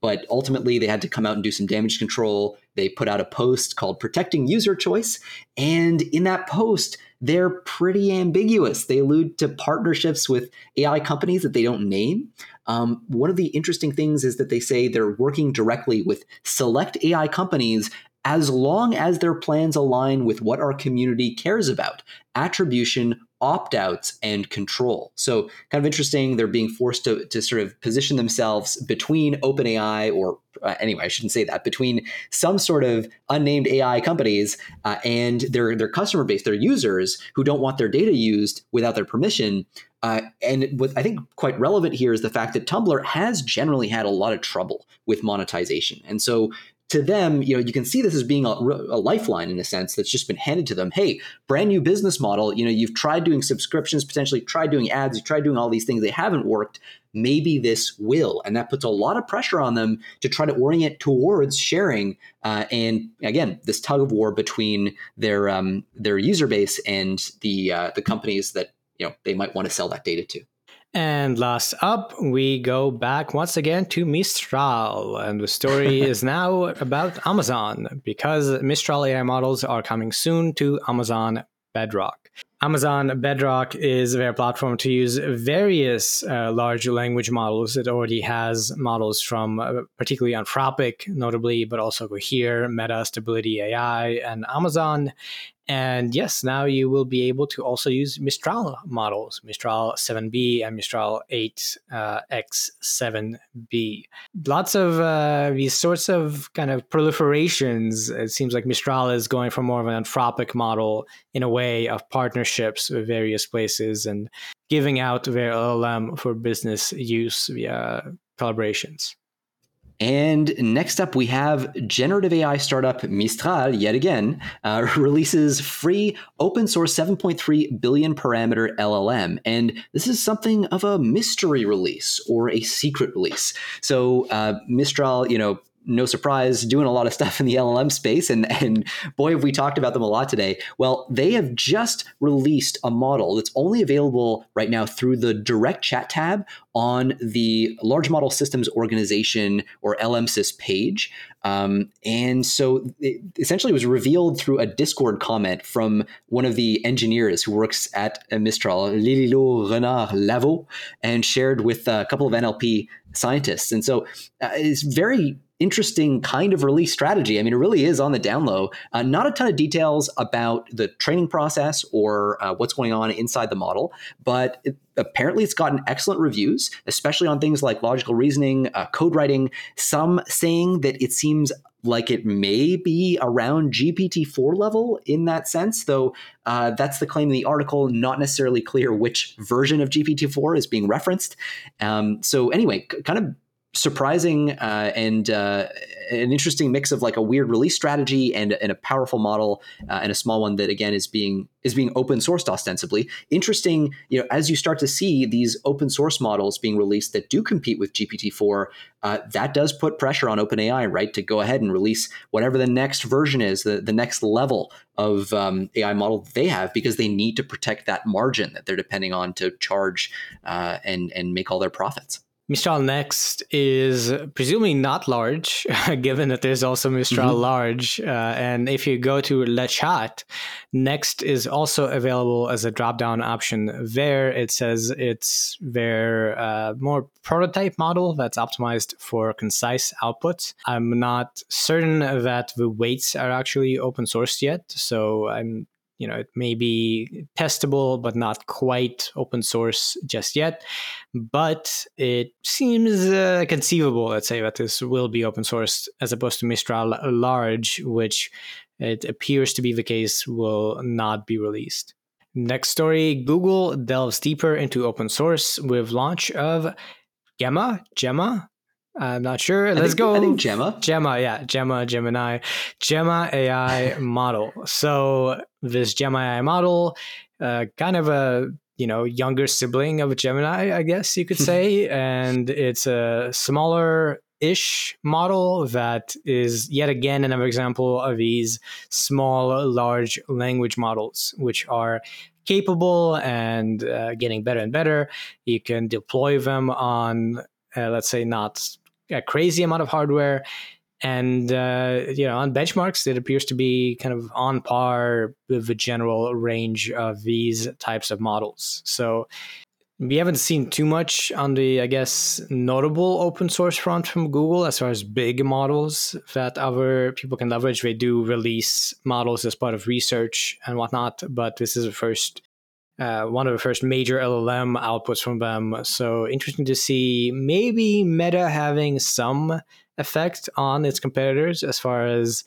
But ultimately, they had to come out and do some damage control. They put out a post called Protecting User Choice. And in that post, they're pretty ambiguous. They allude to partnerships with AI companies that they don't name. One of the interesting things is that they say they're working directly with select AI companies as long as their plans align with what our community cares about: attribution, opt-outs, and control. So kind of interesting, they're being forced to sort of position themselves between OpenAI or between some sort of unnamed AI companies and their customer base, their users who don't want their data used without their permission. And what I think quite relevant here is the fact that Tumblr has generally had a lot of trouble with monetization. And so to them, you can see this as being a lifeline in a sense that's just been handed to them. Hey, brand new business model. You've tried doing subscriptions, potentially tried doing ads, you tried doing all these things. They haven't worked. Maybe this will. And that puts a lot of pressure on them to try to orient towards sharing. And again, this tug of war between their user base and the companies that they might want to sell that data to. And last up, we go back once again to Mistral. And the story is now about Amazon, because Mistral AI models are coming soon to Amazon Bedrock. Amazon Bedrock is their platform to use various large language models. It already has models from particularly Anthropic, notably, but also Cohere, Meta, Stability AI, and Amazon. And yes, now you will be able to also use Mistral models, Mistral 7B and Mistral 8X7B. Lots of these sorts of kind of proliferations. It seems like Mistral is going for more of an Anthropic model in a way of partnerships with various places and giving out their LLM for business use via collaborations. And next up, we have generative AI startup Mistral, yet again, releases free open source 7.3 billion parameter LLM. And this is something of a mystery release or a secret release. So Mistral, you know, no surprise, doing a lot of stuff in the LLM space. And boy, have we talked about them a lot today. Well, they have just released a model that's only available right now through the direct chat tab on the Large Model Systems Organization or LMSys page. And so it essentially was revealed through a Discord comment from one of the engineers who works at Mistral, Lililo Renard Laveau, and shared with a couple of NLP scientists. And so it's very interesting kind of release strategy. I mean, it really is on the down low. Not a ton of details about the training process or what's going on inside the model, but apparently it's gotten excellent reviews, especially on things like logical reasoning, code writing, some saying that it seems like it may be around GPT-4 level in that sense, though that's the claim in the article, not necessarily clear which version of GPT-4 is being referenced. So anyway, kind of surprising and an interesting mix of like a weird release strategy and a powerful model and a small one that again is being open sourced ostensibly. Interesting, you know, as you start to see these open source models being released that do compete with GPT-4, that does put pressure on OpenAI, right, to go ahead and release whatever the next version is, the next level of AI model they have, because they need to protect that margin that they're depending on to charge and make all their profits. Mistral Next is presumably not large, given that there's also Mistral Large. And if you go to Le Chat, Next is also available as a drop-down option there. It says it's their more prototype model that's optimized for concise outputs. I'm not certain that the weights are actually open sourced yet, so I'm it may be testable, but not quite open source just yet. But it seems conceivable, let's say, that this will be open sourced as opposed to Mistral Large, which it appears to be the case will not be released. Next story, Google delves deeper into open source with launch of Gemma? I'm not sure. I think Gemma. Gemma AI model. So this Gemma AI model, kind of a, younger sibling of Gemini, I guess you could say. And it's a smaller-ish model that is yet again another example of these small, large language models, which are capable and getting better and better. You can deploy them on, let's say, not a crazy amount of hardware. And, on benchmarks, it appears to be kind of on par with the general range of these types of models. So we haven't seen too much on the, notable open source front from Google as far as big models that other people can leverage. They do release models as part of research and whatnot, but this is the first one of the first major LLM outputs from them. So interesting to see maybe Meta having some effect on its competitors as far as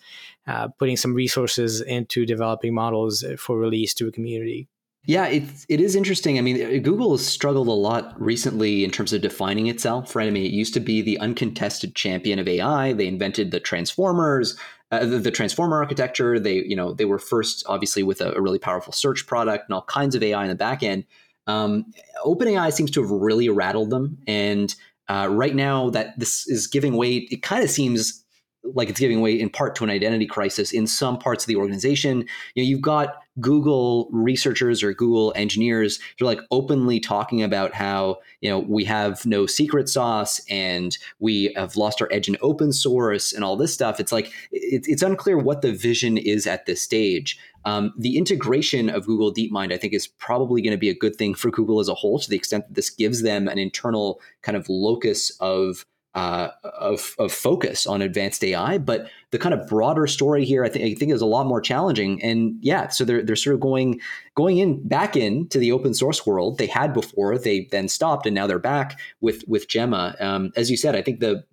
putting some resources into developing models for release to a community. Yeah, it is interesting. I mean, Google has struggled a lot recently in terms of defining itself, right? I mean, it used to be the uncontested champion of AI. They invented the transformers, the transformer architecture. They, they were first, obviously, with a really powerful search product and all kinds of AI in the back end. OpenAI seems to have really rattled them. And right now that this is giving way, it kind of seems like it's giving way in part to an identity crisis in some parts of the organization. You've got Google researchers or Google engineers, they're like openly talking about how, we have no secret sauce and we have lost our edge in open source and all this stuff. It's like, it's unclear what the vision is at this stage. The integration of Google DeepMind, I think, is probably going to be a good thing for Google as a whole, to the extent that this gives them an internal kind of locus of focus on advanced AI. But the kind of broader story here, I think is a lot more challenging. And yeah, so they're sort of going back into the open source world they had before. They then stopped, and now they're back with Gemma. As you said, I think the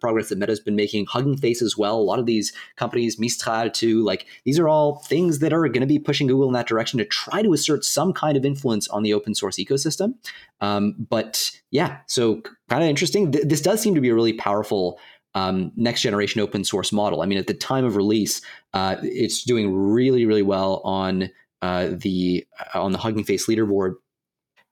progress that Meta's been making, Hugging Face as well. A lot of these companies, Mistral too, like these are all things that are going to be pushing Google in that direction to try to assert some kind of influence on the open source ecosystem. But yeah, so kind of interesting. This does seem to be a really powerful next generation open source model. I mean, at the time of release, it's doing really, really well on the Hugging Face leaderboard.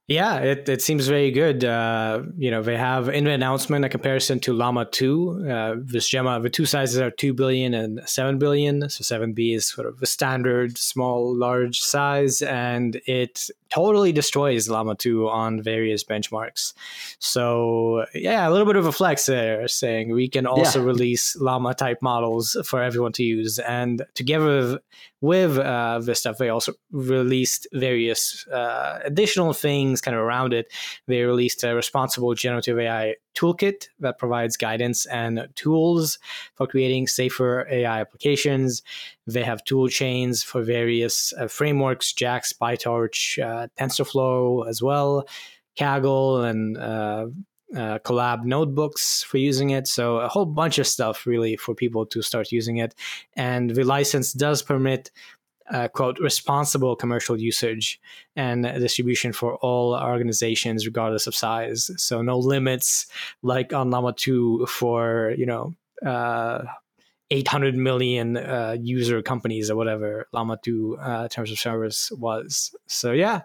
Yeah, it seems very good. They have in the announcement a comparison to Llama 2. This Gemma, the two sizes are 2 billion and 7 billion. So 7B is sort of the standard small, large size, and it totally destroys Llama 2 on various benchmarks. So yeah, a little bit of a flex there, saying we can also release Llama type models for everyone to use. And together with this stuff, they also released various additional things kind of around it. They released a responsible generative AI toolkit that provides guidance and tools for creating safer AI applications. They have tool chains for various frameworks, JAX, PyTorch, TensorFlow as well, Kaggle, and Collab notebooks for using it. So a whole bunch of stuff really for people to start using it. And the license does permit quote, responsible commercial usage and distribution for all organizations, regardless of size. So no limits like on Llama 2 for, 800 million user companies or whatever Llama 2 terms of service was. So yeah,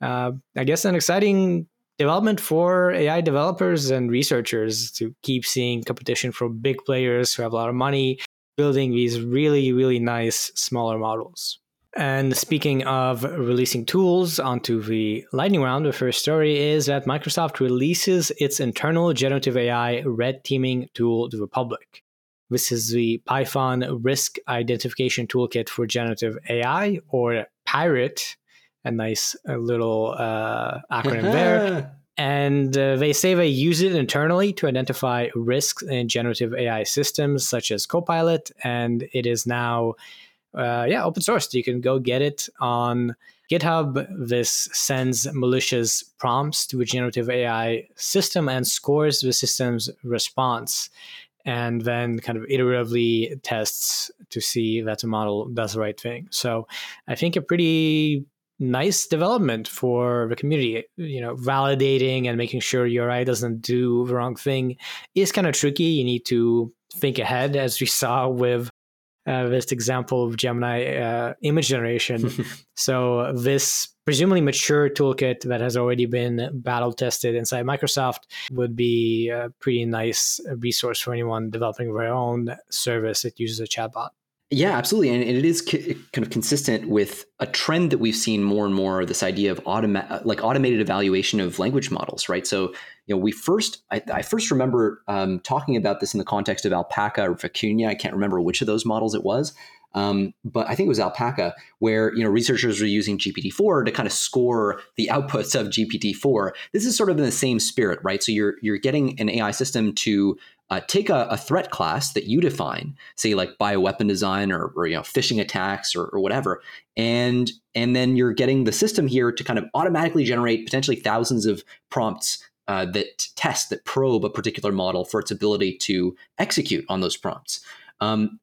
I guess an exciting development for AI developers and researchers to keep seeing competition from big players who have a lot of money building these really, really nice smaller models. And speaking of releasing tools, onto the lightning round, the first story is that Microsoft releases its internal generative AI red teaming tool to the public. This is the Python Risk Identification Toolkit for Generative AI, or PIRAT, a nice little acronym there. And they say they use it internally to identify risks in generative AI systems such as Copilot. And it is now, open source. You can go get it on GitHub. This sends malicious prompts to a generative AI system and scores the system's response, and then kind of iteratively tests to see that the model does the right thing. So I think a pretty nice development for the community, validating and making sure your AI doesn't do the wrong thing is kind of tricky. You need to think ahead, as we saw with this example of Gemini image generation. So this presumably mature toolkit that has already been battle tested inside Microsoft would be a pretty nice resource for anyone developing their own service that uses a chatbot. Yeah, absolutely. And it is kind of consistent with a trend that we've seen more and more, this idea of automated evaluation of language models, right? So, I first remember talking about this in the context of Alpaca or Vicuña. I can't remember which of those models it was. But I think it was Alpaca, where researchers were using GPT-4 to kind of score the outputs of GPT-4. This is sort of in the same spirit, right? So you're getting an AI system to take a threat class that you define, say like bioweapon design or phishing attacks or whatever, and then you're getting the system here to kind of automatically generate potentially thousands of prompts that probe a particular model for its ability to execute on those prompts.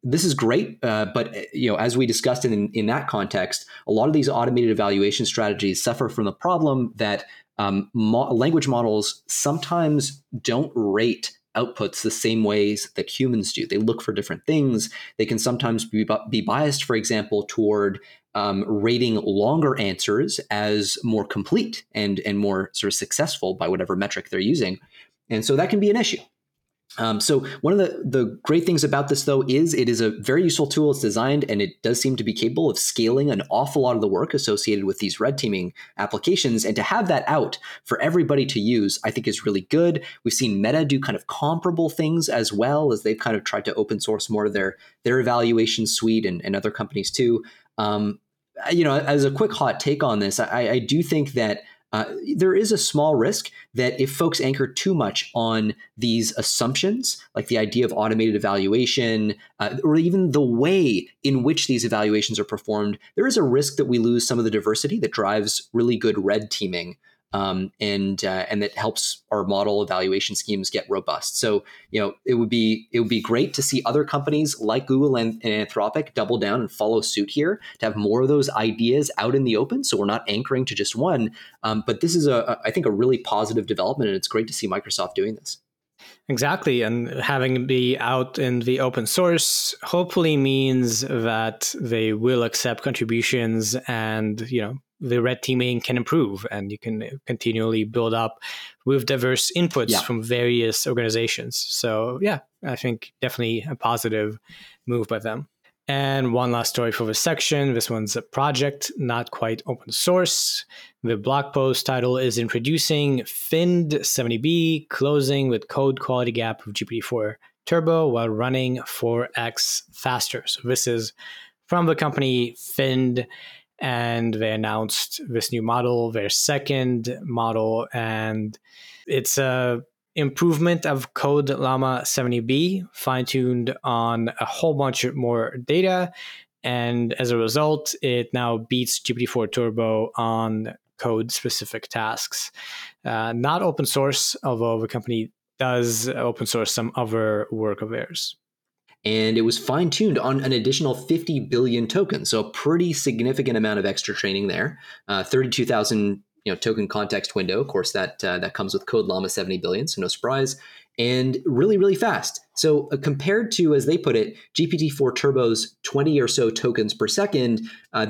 This is great, but as we discussed in that context, a lot of these automated evaluation strategies suffer from the problem that language models sometimes don't rate outputs the same ways that humans do. They look for different things. They can sometimes be biased, for example, toward rating longer answers as more complete and more sort of successful by whatever metric they're using. And so that can be an issue. So one of the great things about this, though, is it is a very useful tool. It's designed, and it does seem to be capable of scaling an awful lot of the work associated with these red teaming applications. And to have that out for everybody to use, I think is really good. We've seen Meta do kind of comparable things as well, as they've kind of tried to open source more of their evaluation suite and other companies, too. As a quick hot take on this, I do think that There is a small risk that if folks anchor too much on these assumptions, like the idea of automated evaluation, or even the way in which these evaluations are performed, there is a risk that we lose some of the diversity that drives really good red teaming, and that helps our model evaluation schemes get robust. So, you know, it would be great to see other companies like Google and Anthropic double down and follow suit here to have more of those ideas out in the open. So we're not anchoring to just one. But this is I think a really positive development, and it's great to see Microsoft doing this. Exactly. And having it be out in the open source hopefully means that they will accept contributions, and, you know, the red teaming can improve, and you can continually build up with diverse inputs from various organizations. So yeah, I think definitely a positive move by them. And one last story for this section. This one's a project, not quite open source. The blog post title is Introducing Phind 70B, Closing with Code Quality Gap of GPT-4 Turbo While Running 4x Faster. So this is from the company Phind, and they announced this new model, their second model, and it's a improvement of Code Llama 70B, fine-tuned on a whole bunch more data. And as a result, it now beats GPT-4 Turbo on code-specific tasks. Not open source, although the company does open source some other work of theirs. And it was fine-tuned on an additional 50 billion tokens, so a pretty significant amount of extra training there. 32,000 token context window. Of course, that comes with Code Llama 70 billion, so no surprise. And really, really fast. So compared to, as they put it, GPT-4 Turbo's 20 or so tokens per second,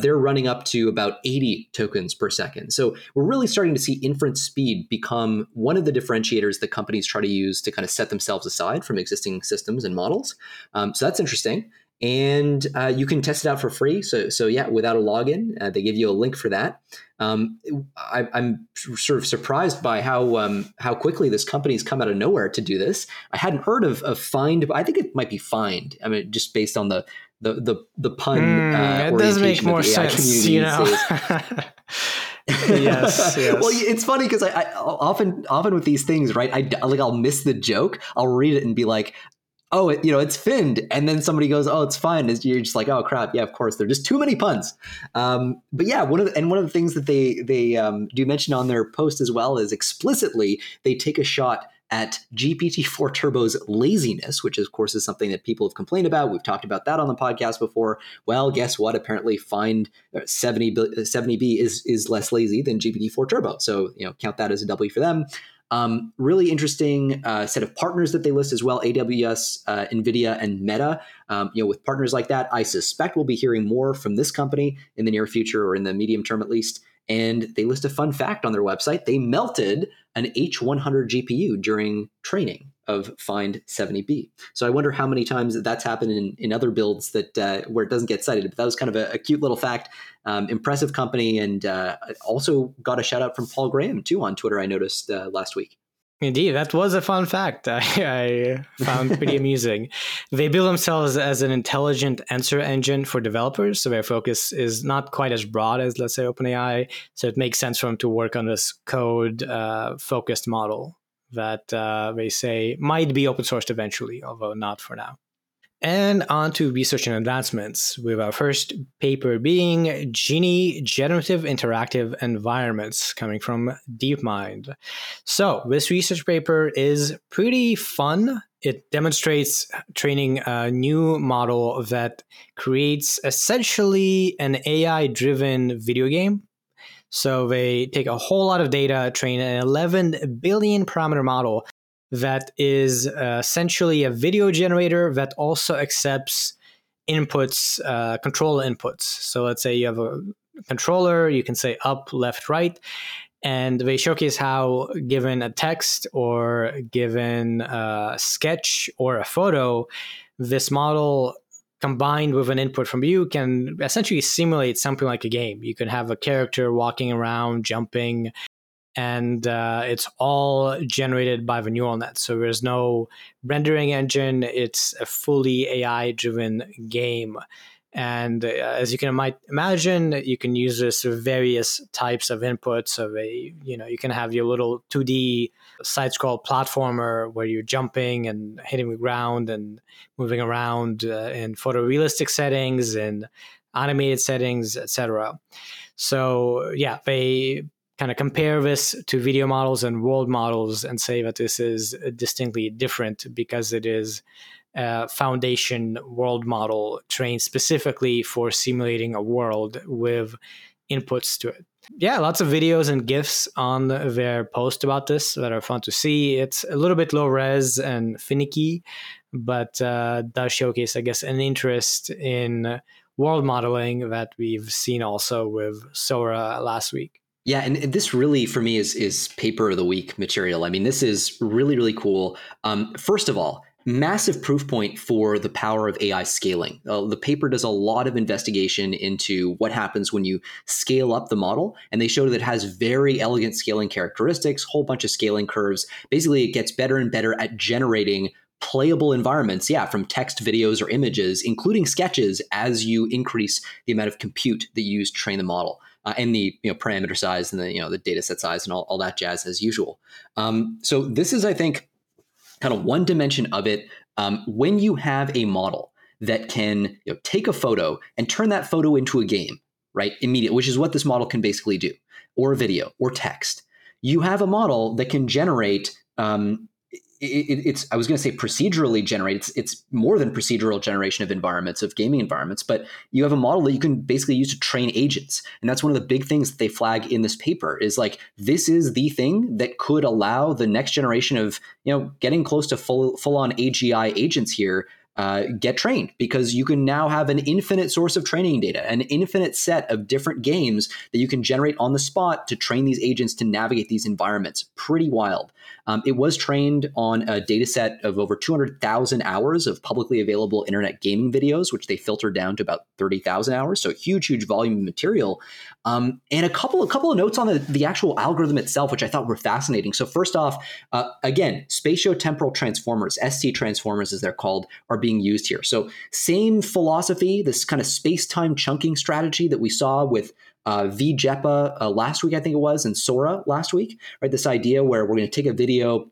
they're running up to about 80 tokens per second. So we're really starting to see inference speed become one of the differentiators that companies try to use to kind of set themselves aside from existing systems and models. So that's interesting. And you can test it out for free. So yeah, without a login, they give you a link for that. I'm sort of surprised by how quickly this company's come out of nowhere to do this. I hadn't heard of Phind, but I think it might be Phind. I mean, just based on the pun. It does make more sense, Yes. Well, it's funny because I often with these things, right? I'll miss the joke. I'll read it and be like, oh, it's Phind. And then somebody goes, oh, it's fine. And you're just like, oh, crap. Yeah, of course. There are just too many puns. But yeah, one of the things that they do mention on their post as well is explicitly they take a shot at GPT-4 Turbo's laziness, which, of course, is something that people have complained about. We've talked about that on the podcast before. Well, guess what? Apparently, Phind 70B is less lazy than GPT-4 Turbo. So, count that as a W for them. Really interesting set of partners that they list as well, AWS, NVIDIA, and Meta. With partners like that, I suspect we'll be hearing more from this company in the near future, or in the medium term at least. And they list a fun fact on their website. They melted an H100 GPU during training of Phind 70B. So I wonder how many times that's happened in other builds that where it doesn't get cited. But that was kind of a cute little fact. Impressive company, and also got a shout out from Paul Graham too on Twitter, I noticed last week. Indeed, that was a fun fact I found pretty amusing. They bill themselves as an intelligent answer engine for developers, so their focus is not quite as broad as, let's say, OpenAI. So it makes sense for them to work on this code-focused model that they say might be open sourced eventually, although not for now. And on to research and advancements, with our first paper being Genie Generative Interactive Environments, coming from DeepMind. So this research paper is pretty fun. It demonstrates training a new model that creates essentially an AI-driven video game. So they take a whole lot of data, train an 11 billion parameter model that is essentially a video generator that also accepts inputs, control inputs. So let's say you have a controller, you can say up, left, right, and they showcase how, given a text or given a sketch or a photo, this model combined with an input from you can essentially simulate something like a game. You can have a character walking around, jumping, and it's all generated by the neural net. So there's no rendering engine. It's a fully AI-driven game. And as you can imagine, you can use this with various types of inputs. Of you can have your little 2D side scroll platformer where you're jumping and hitting the ground and moving around in photorealistic settings and animated settings, etc. So yeah, they kind of compare this to video models and world models and say that this is distinctly different because it is foundation world model trained specifically for simulating a world with inputs to it. Yeah, lots of videos and GIFs on their post about this that are fun to see. It's a little bit low res and finicky, but does showcase, I guess, an interest in world modeling that we've seen also with Sora last week. Yeah, and this really, for me, is paper of the week material. I mean, this is really, really cool. First of all, massive proof point for the power of AI scaling. The paper does a lot of investigation into what happens when you scale up the model, and they show that it has very elegant scaling characteristics, whole bunch of scaling curves. Basically, it gets better and better at generating playable environments, from text, videos, or images, including sketches, as you increase the amount of compute that you use to train the model. And the parameter size and the the data set size and all that jazz as usual. So this is, I think, kind of one dimension of it. When you have a model that can take a photo and turn that photo into a game, right, immediately, which is what this model can basically do, or a video or text, you have a model that can generate I was going to say procedurally generate. It's more than procedural generation of environments, of gaming environments, but you have a model that you can basically use to train agents. And that's one of the big things that they flag in this paper is like, this is the thing that could allow the next generation of, getting close to full on AGI agents here, get trained, because you can now have an infinite source of training data, an infinite set of different games that you can generate on the spot to train these agents to navigate these environments. Pretty wild. It was trained on a data set of over 200,000 hours of publicly available internet gaming videos, which they filtered down to about 30,000 hours. So huge, huge volume of material. And a couple of notes on the actual algorithm itself, which I thought were fascinating. So first off, again, spatiotemporal transformers, ST transformers as they're called, are being used here. So same philosophy, this kind of space-time chunking strategy that we saw with VJEPA last week, I think it was, and Sora last week, right? This idea where we're going to take a video,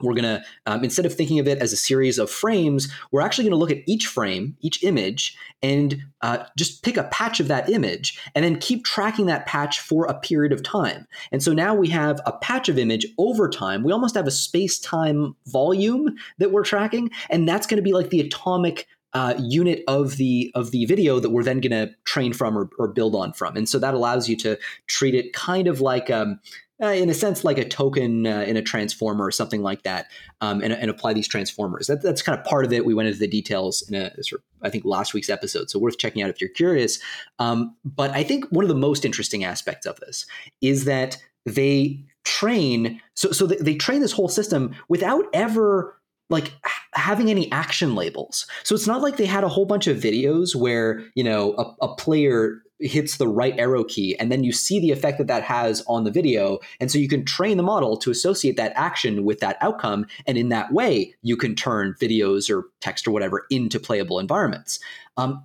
we're going to, instead of thinking of it as a series of frames, we're actually going to look at each frame, each image, and just pick a patch of that image and then keep tracking that patch for a period of time. And so now we have a patch of image over time. We almost have a space-time volume that we're tracking, and that's going to be like the atomic unit of the video that we're then going to train from or build on from. And so that allows you to treat it kind of like, in a sense, like a token in a transformer or something like that, and apply these transformers. That's kind of part of it. We went into the details in last week's episode, so worth checking out if you're curious. But I think one of the most interesting aspects of this is that they train, so they train this whole system without ever like having any action labels. So it's not like they had a whole bunch of videos where, a player hits the right arrow key and then you see the effect that has on the video. And so you can train the model to associate that action with that outcome. And in that way, you can turn videos or text or whatever into playable environments.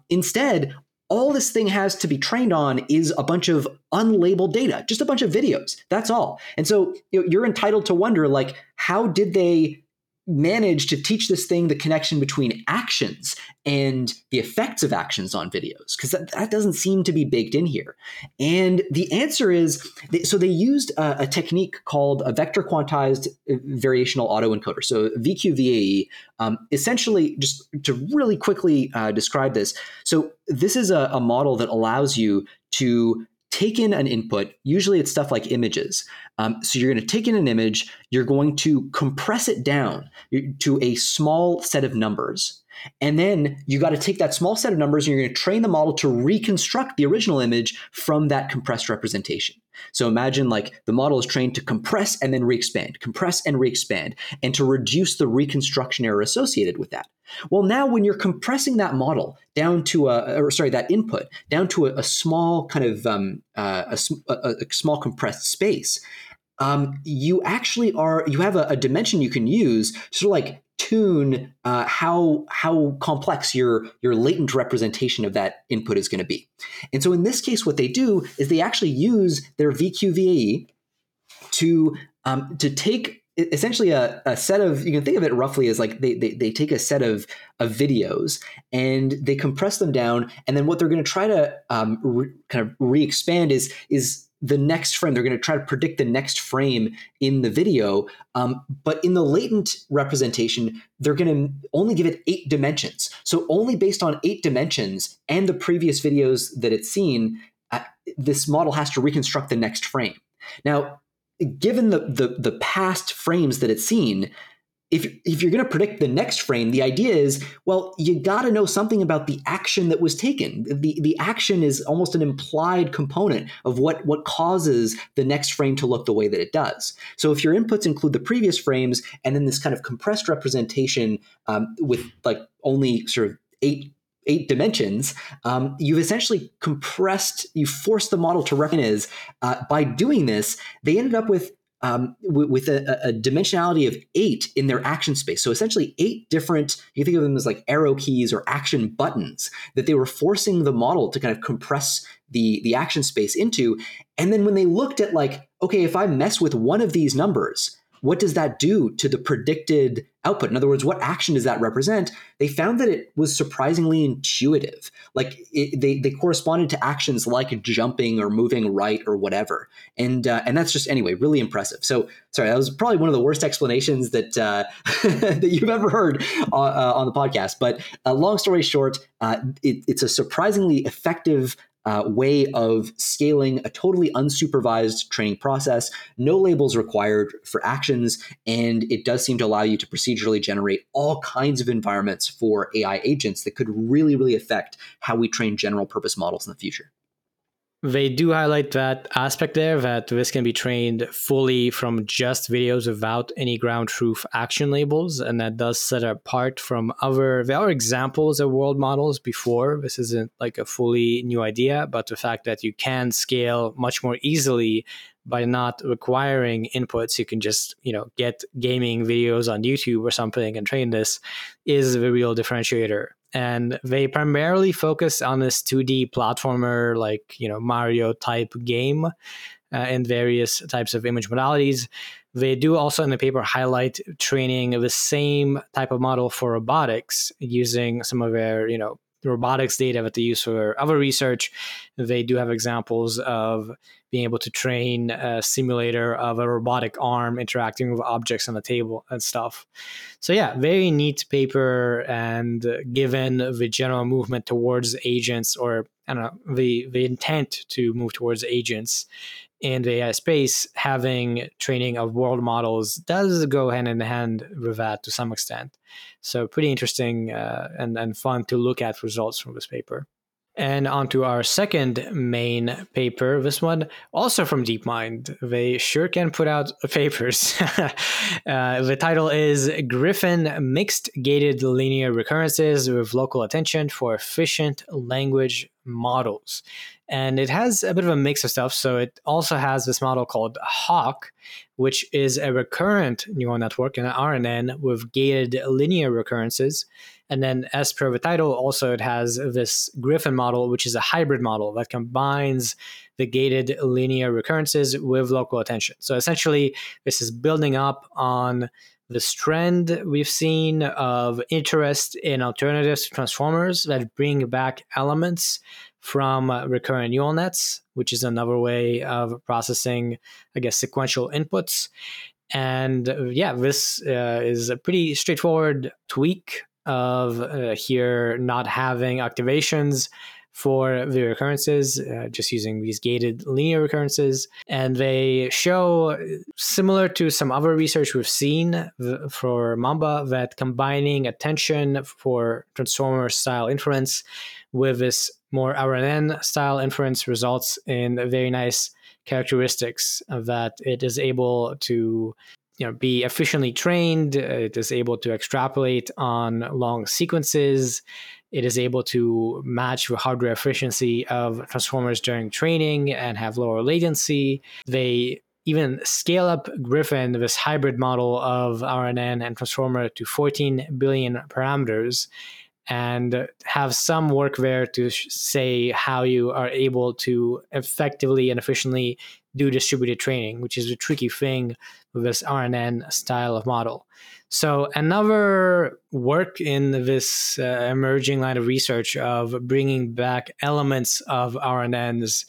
Instead, all this thing has to be trained on is a bunch of unlabeled data, just a bunch of videos. That's all. And so you're entitled to wonder, like, how did they manage to teach this thing the connection between actions and the effects of actions on videos? Because that doesn't seem to be baked in here. And the answer is, they used a technique called a vector quantized variational autoencoder. So VQVAE, essentially, just to really quickly describe this. So this is a model that allows you to take in an input. Usually it's stuff like images. So you're going to take in an image, you're going to compress it down to a small set of numbers. And then you got to take that small set of numbers and you're going to train the model to reconstruct the original image from that compressed representation. So imagine like the model is trained to compress and then re-expand, compress and re-expand, and to reduce the reconstruction error associated with that. Well, now when you're compressing that model down to that input down to a small kind of a small compressed space, you have a dimension you can use to sort of like tune how complex your latent representation of that input is going to be. And so in this case, what they do is they actually use their VQVAE to take essentially a set of, you can think of it roughly as like they take a set of videos and they compress them down. And then what they're going to try to re-expand is the next frame. They're going to try to predict the next frame in the video. But in the latent representation, they're going to only give it 8 dimensions. So only based on 8 dimensions and the previous videos that it's seen, this model has to reconstruct the next frame. Now, given the past frames that it's seen, if you're going to predict the next frame, the idea is, well, you got to know something about the action that was taken. The action is almost an implied component of what causes the next frame to look the way that it does. So if your inputs include the previous frames and then this kind of compressed representation with like only sort of 8 dimensions, you've essentially compressed, you forced the model to recognize. By doing this, they ended up with a dimensionality of 8 in their action space. So essentially 8 different, you think of them as like arrow keys or action buttons that they were forcing the model to kind of compress the action space into. And then when they looked at like, okay, if I mess with one of these numbers, what does that do to the predicted output? In other words, what action does that represent? They found that it was surprisingly intuitive. Like they corresponded to actions like jumping or moving right or whatever. And that's just, anyway, really impressive. So sorry, that was probably one of the worst explanations that that you've ever heard on the podcast. But long story short, it's a surprisingly effective way of scaling a totally unsupervised training process, no labels required for actions, and it does seem to allow you to procedurally generate all kinds of environments for AI agents that could really, really affect how we train general purpose models in the future. They do highlight that aspect there, that this can be trained fully from just videos without any ground truth action labels. And that does set it apart from there are examples of world models before. This isn't like a fully new idea, but the fact that you can scale much more easily by not requiring inputs, you can just, get gaming videos on YouTube or something and train this is the real differentiator. And they primarily focus on this 2D platformer, like, Mario type game and various types of image modalities. They do also in the paper highlight training the same type of model for robotics using some of their, robotics data that they use for other research. They do have examples of being able to train a simulator of a robotic arm interacting with objects on the table and stuff. So yeah, very neat paper. And given the general movement towards agents, or I don't know, the intent to move towards agents in the AI space, having training of world models does go hand in hand with that to some extent. So pretty interesting and fun to look at results from this paper. And onto our second main paper, this one also from DeepMind. They sure can put out papers. The title is Griffin Mixed Gated Linear Recurrences with Local Attention for Efficient Language Models. And it has a bit of a mix of stuff. So it also has this model called HAWK, which is a recurrent neural network, an RNN, with gated linear recurrences. And then as per the title, also it has this Griffin model, which is a hybrid model that combines the gated linear recurrences with local attention. So essentially, this is building up on this trend we've seen of interest in alternatives to transformers that bring back elements from recurrent neural nets, which is another way of processing, sequential inputs. And yeah, this is a pretty straightforward tweak of here not having activations for the recurrences, just using these gated linear recurrences. And they show, similar to some other research we've seen for Mamba, that combining attention for transformer-style inference with this more RNN-style inference results in very nice characteristics of that it is able to be efficiently trained. It is able to extrapolate on long sequences. It is able to match the hardware efficiency of transformers during training and have lower latency. They even scale up Griffin, this hybrid model of RNN and transformer, to 14 billion parameters and have some work there to say how you are able to effectively and efficiently do distributed training, which is a tricky thing with this RNN style of model. So another work in this emerging line of research of bringing back elements of RNNs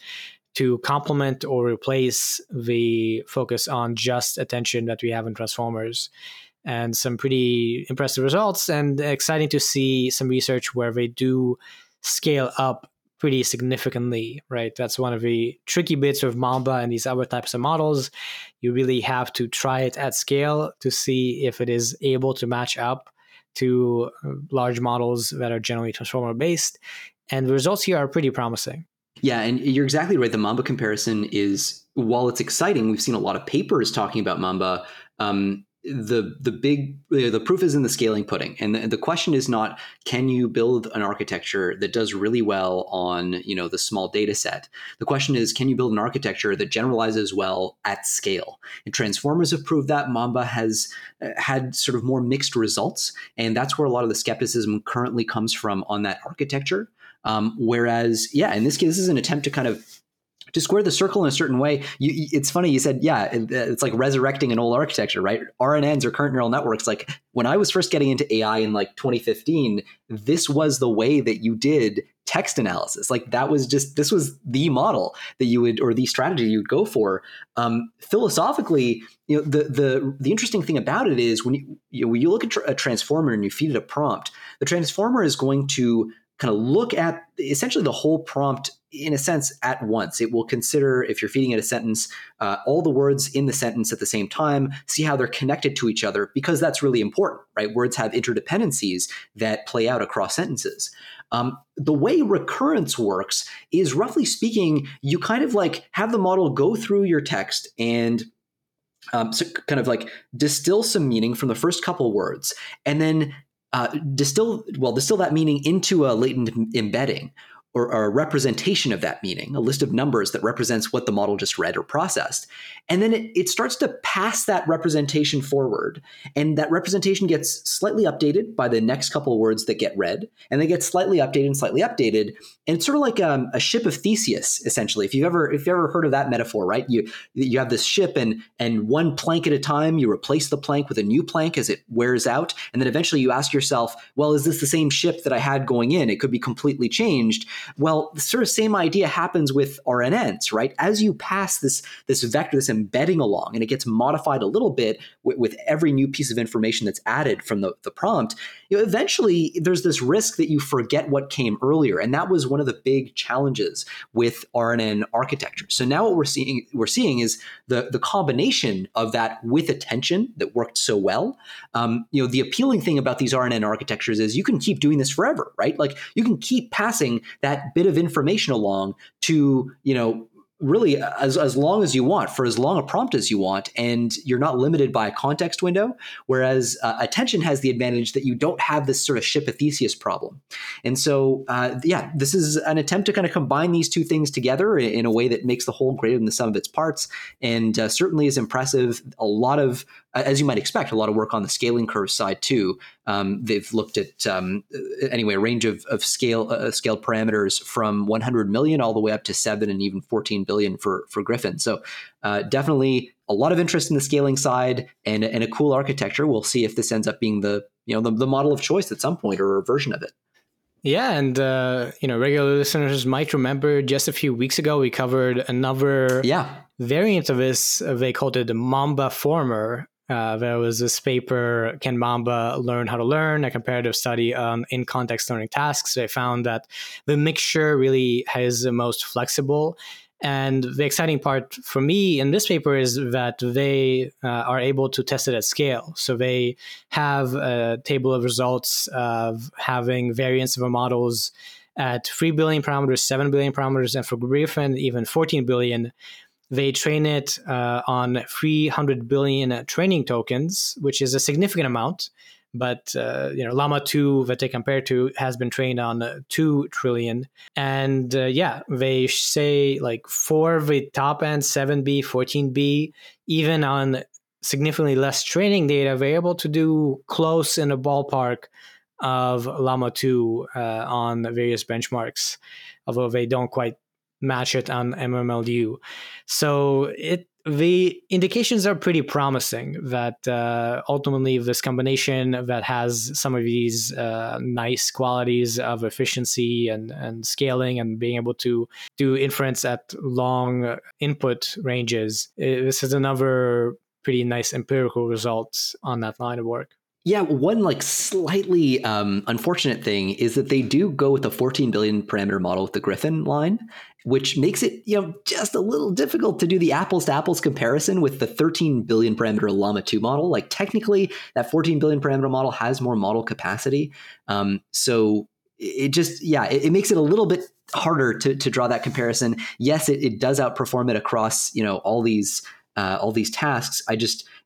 to complement or replace the focus on just attention that we have in transformers. And some pretty impressive results, and exciting to see some research where they do scale up pretty significantly, right? That's one of the tricky bits with Mamba and these other types of models. You really have to try it at scale to see if it is able to match up to large models that are generally transformer-based. And the results here are pretty promising. Yeah, and you're exactly right. The Mamba comparison is, while it's exciting, we've seen a lot of papers talking about Mamba. The proof is in the scaling pudding, and the question is not, can you build an architecture that does really well on, you know, the small data set? The question is, can you build an architecture that generalizes well at scale? And transformers have proved that. Mamba has had sort of more mixed results, and that's where a lot of the skepticism currently comes from on that architecture. Whereas, yeah, in this case, this is an attempt to kind of to square the circle in a certain way. It's funny, you said, yeah, it's like resurrecting an old architecture, right? RNNs, or current neural networks. Like when I was first getting into AI in like 2015, this was the way that you did text analysis. Like that was just, this was the model that you would, or the strategy you'd go for. Philosophically, you know, the interesting thing about it is when you look at a transformer and you feed it a prompt, the transformer is going to kind of look at essentially the whole prompt in a sense at once. It will consider, if you're feeding it a sentence, all the words in the sentence at the same time, see how they're connected to each other, because that's really important, right? Words have interdependencies that play out across sentences. The way recurrence works is, roughly speaking, you kind of like have the model go through your text and so kind of like distill some meaning from the first couple words, and then distill that meaning into a latent embedding, or a representation of that meaning, a list of numbers that represents what the model just read or processed. And then it starts to pass that representation forward. And that representation gets slightly updated by the next couple of words that get read. And they get slightly updated. And it's sort of like a ship of Theseus, essentially. If you've ever heard of that metaphor, right? You have this ship, and one plank at a time, you replace the plank with a new plank as it wears out. And then eventually you ask yourself, well, is this the same ship that I had going in? It could be completely changed. Well, the sort of same idea happens with RNNs, right? As you pass this vector, this embedding along, and it gets modified a little bit with every new piece of information that's added from the prompt, you know, eventually there's this risk that you forget what came earlier. And that was one of the big challenges with RNN architecture. So now what we're seeing is the combination of that with attention that worked so well. The appealing thing about these RNN architectures is you can keep doing this forever, right? Like you can keep passing that bit of information along to, you know, really as long as you want, for as long a prompt as you want, and you're not limited by a context window, whereas attention has the advantage that you don't have this sort of ship of Theseus problem. And so, this is an attempt to kind of combine these two things together in a way that makes the whole greater than the sum of its parts, and certainly is impressive. A lot of, as you might expect, a lot of work on the scaling curve side too. They've looked at, a range of scaled parameters from 100 million all the way up to 7 and even 14 billion for Griffin. So definitely a lot of interest in the scaling side and a cool architecture. We'll see if this ends up being the model of choice at some point, or a version of it. Yeah, and regular listeners might remember just a few weeks ago we covered another variant of this. They called it the Mamba Former. There was this paper, Can Mamba Learn How to Learn?, a comparative study in context learning tasks. They found that the mixture really is the most flexible. And the exciting part for me in this paper is that they are able to test it at scale. So they have a table of results of having variants of our models at 3 billion parameters, 7 billion parameters, and for Griffin, even 14 billion. They train it on 300 billion training tokens, which is a significant amount. But Llama 2 that they compare to has been trained on 2 trillion. And they say like for the top end, 7B, 14B, even on significantly less training data, they're able to do close in a ballpark of Llama 2 on various benchmarks, although they don't quite match it on MMLU. So the indications are pretty promising that ultimately this combination that has some of these nice qualities of efficiency and scaling and being able to do inference at long input ranges, this is another pretty nice empirical result on that line of work. Yeah, one like slightly unfortunate thing is that they do go with a 14 billion parameter model with the Griffin line, which makes it just a little difficult to do the apples to apples comparison with the 13 billion parameter Llama 2 model. Like technically, that 14 billion parameter model has more model capacity, so it just it makes it a little bit harder to draw that comparison. Yes, it does outperform it across all these tasks.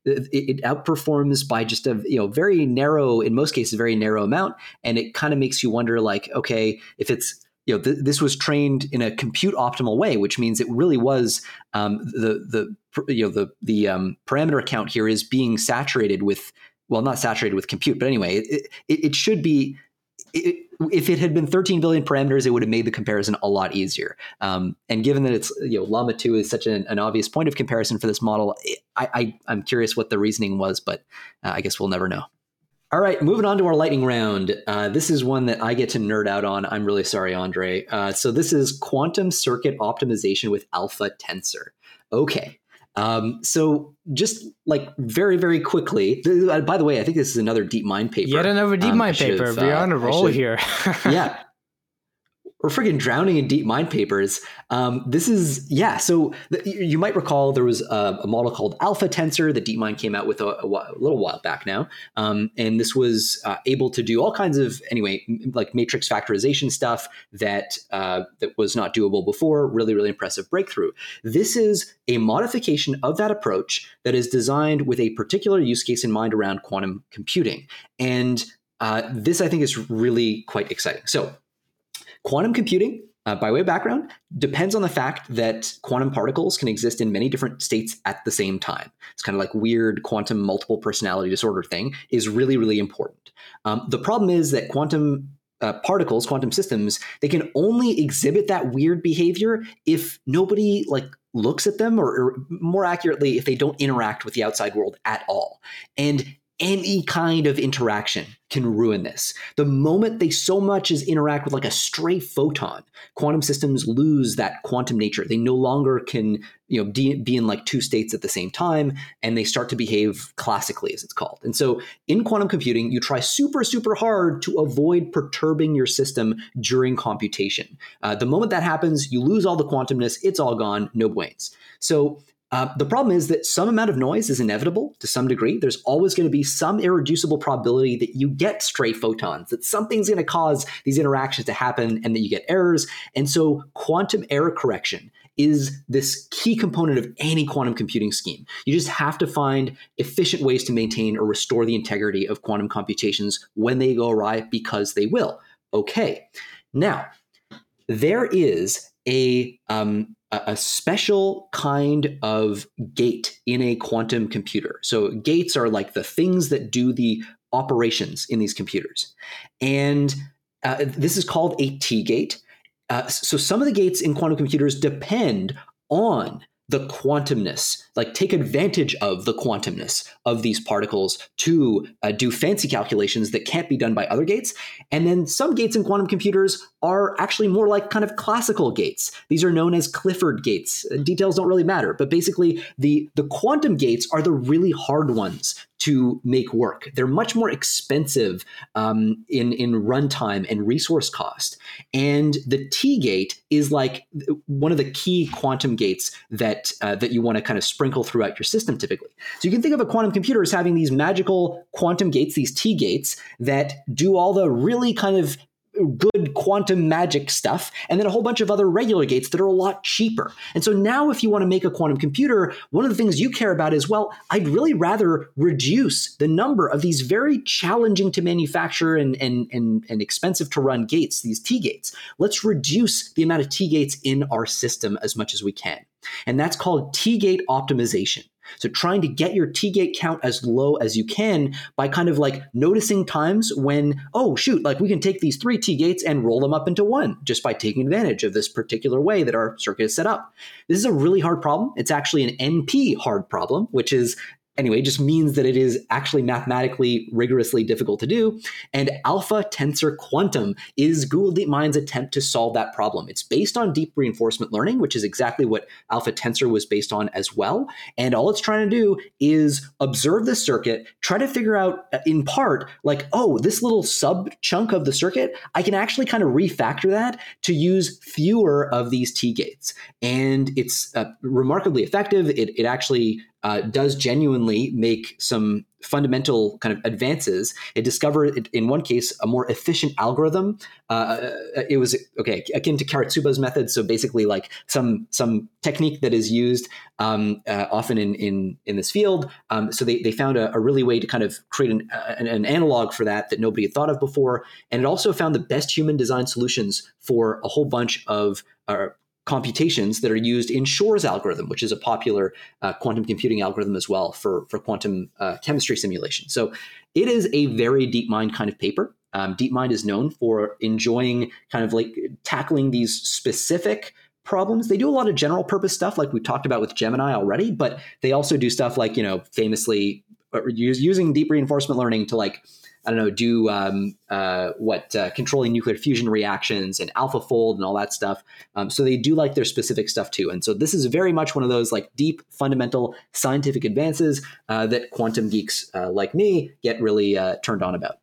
It outperforms by just a very narrow, in most cases, very narrow amount. And it kind of makes you wonder like, okay, if it's, this was trained in a compute optimal way, which means it really was the parameter count here is being saturated with, well, not saturated with compute, but anyway, it should be, if it had been 13 billion parameters, it would have made the comparison a lot easier. And given that it's Llama 2 is such an obvious point of comparison for this model, I'm curious what the reasoning was, but I guess we'll never know. All right, moving on to our lightning round. This is one that I get to nerd out on. I'm really sorry, Andrey. So this is quantum circuit optimization with alpha tensor. Okay. So just like very, very quickly, by the way, I think this is another DeepMind paper. Yet another DeepMind paper. We're on a roll here. Yeah. We're freaking drowning in DeepMind papers. This is, so you might recall there was a model called Alpha Tensor that DeepMind came out with a little while back now. And this was able to do all kinds of, like matrix factorization stuff that was not doable before. Really, really impressive breakthrough. This is a modification of that approach that is designed with a particular use case in mind around quantum computing. And this, I think, is really quite exciting. So quantum computing, by way of background, depends on the fact that quantum particles can exist in many different states at the same time. It's kind of like weird quantum multiple personality disorder thing is really, really important. The problem is that quantum particles, quantum systems, they can only exhibit that weird behavior if nobody looks at them, or more accurately, if they don't interact with the outside world at all. And any kind of interaction can ruin this. The moment they so much as interact with like a stray photon, quantum systems lose that quantum nature. They no longer can, be in like two states at the same time, and they start to behave classically, as it's called. And so in quantum computing, you try super, super hard to avoid perturbing your system during computation. The moment that happens, you lose all the quantumness. It's all gone. No buenas. So the problem is that some amount of noise is inevitable to some degree. There's always going to be some irreducible probability that you get stray photons, that something's going to cause these interactions to happen and that you get errors. And so quantum error correction is this key component of any quantum computing scheme. You just have to find efficient ways to maintain or restore the integrity of quantum computations when they go awry, because they will. Okay. Now, there is a special kind of gate in a quantum computer. So gates are like the things that do the operations in these computers. And this is called a T gate. So some of the gates in quantum computers depend on the quantumness, like take advantage of the quantumness of these particles to do fancy calculations that can't be done by other gates. And then some gates in quantum computers are actually more like kind of classical gates. These are known as Clifford gates. Details don't really matter, but basically the quantum gates are the really hard ones to make work. They're much more expensive in runtime and resource cost. And the T gate is like one of the key quantum gates that you want to kind of sprinkle throughout your system typically. So you can think of a quantum computer as having these magical quantum gates, these T gates that do all the really kind of good quantum magic stuff, and then a whole bunch of other regular gates that are a lot cheaper. And so now if you want to make a quantum computer, one of the things you care about is, well, I'd really rather reduce the number of these very challenging to manufacture and expensive to run gates, these T gates. Let's reduce the amount of T gates in our system as much as we can. And that's called T gate optimization. So trying to get your T-gate count as low as you can by kind of like noticing times when, oh, shoot, like we can take these three T-gates and roll them up into one just by taking advantage of this particular way that our circuit is set up. This is a really hard problem. It's actually an NP hard problem, which is, anyway, just means that it is actually mathematically rigorously difficult to do. And alpha tensor quantum is Google DeepMind's attempt to solve that problem. It's based on deep reinforcement learning, which is exactly what alpha tensor was based on as well. And all it's trying to do is observe the circuit, try to figure out in part, like, oh, this little sub chunk of the circuit, I can actually kind of refactor that to use fewer of these T gates. And it's remarkably effective. It actually does genuinely make some fundamental kind of advances. It discovered, in one case, a more efficient algorithm. It was, okay, akin to Karatsuba's method. So basically like some technique that is used often in this field. So they found a really way to kind of create an analog for that nobody had thought of before. And it also found the best human design solutions for a whole bunch of computations that are used in Shor's algorithm, which is a popular quantum computing algorithm as well for quantum chemistry simulation. So it is a very DeepMind kind of paper. DeepMind is known for enjoying kind of like tackling these specific problems. They do a lot of general purpose stuff like we talked about with Gemini already, but they also do stuff like, you know, famously using deep reinforcement learning to like, I don't know, do controlling nuclear fusion reactions and AlphaFold and all that stuff. So they do like their specific stuff too. And so this is very much one of those like deep fundamental scientific advances that quantum geeks like me get really turned on about.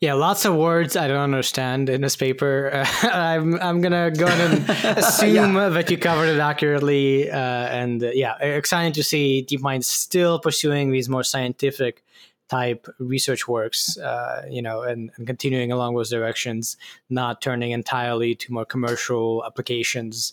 Yeah, lots of words I don't understand in this paper. I'm gonna go and assume that you covered it accurately. Exciting to see DeepMind still pursuing these more scientific type research works, and continuing along those directions, not turning entirely to more commercial applications.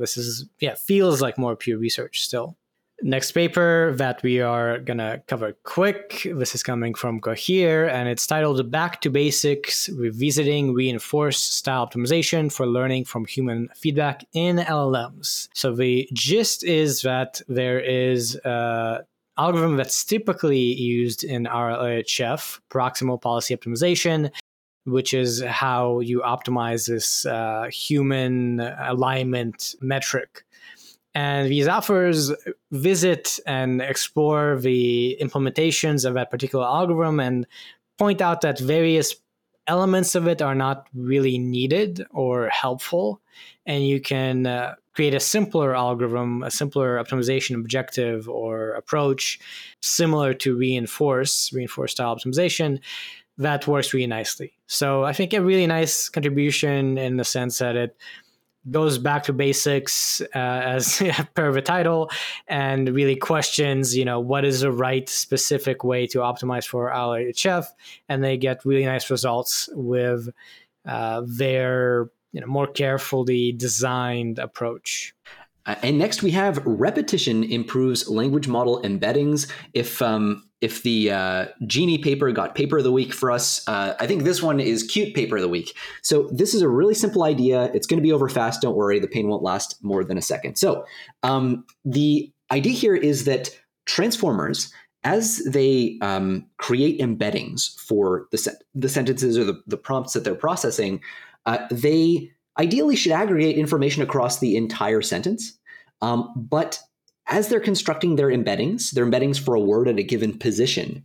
This is, feels like more pure research still. Next paper that we are going to cover quick. This is coming from Cohere, and it's titled Back to Basics, Revisiting Reinforced Style Optimization for Learning from Human Feedback in LLMs. So the gist is that there is algorithm that's typically used in RLHF, proximal policy optimization, which is how you optimize this human alignment metric. And these authors visit and explore the implementations of that particular algorithm and point out that various elements of it are not really needed or helpful, and you can create a simpler algorithm, a simpler optimization objective or approach similar to reinforced style optimization that works really nicely. So I think a really nice contribution in the sense that it goes back to basics as per the title and really questions, what is the right specific way to optimize for RLHF, and they get really nice results with their more carefully designed approach. And next we have repetition improves language model embeddings. If the Genie paper got paper of the week for us, I think this one is cute paper of the week. So this is a really simple idea. It's going to be over fast. Don't worry. The pain won't last more than a second. So the idea here is that transformers, as they create embeddings for the sentences or the prompts that they're processing, they ideally should aggregate information across the entire sentence. But as they're constructing their embeddings for a word at a given position,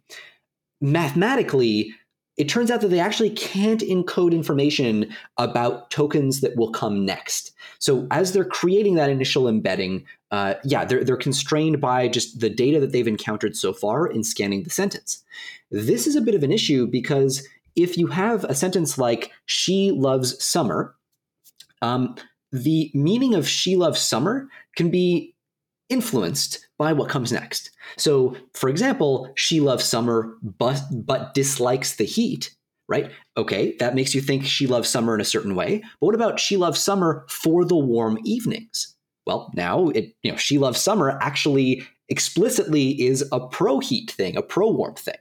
mathematically, it turns out that they actually can't encode information about tokens that will come next. So as they're creating that initial embedding, they're constrained by just the data that they've encountered so far in scanning the sentence. This is a bit of an issue because if you have a sentence like she loves summer, the meaning of she loves summer can be influenced by what comes next. So, for example, she loves summer but dislikes the heat. right? Okay, that makes you think she loves summer in a certain way. But what about she loves summer for the warm evenings? Well, now she loves summer actually explicitly is a pro-heat thing, a pro-warmth thing.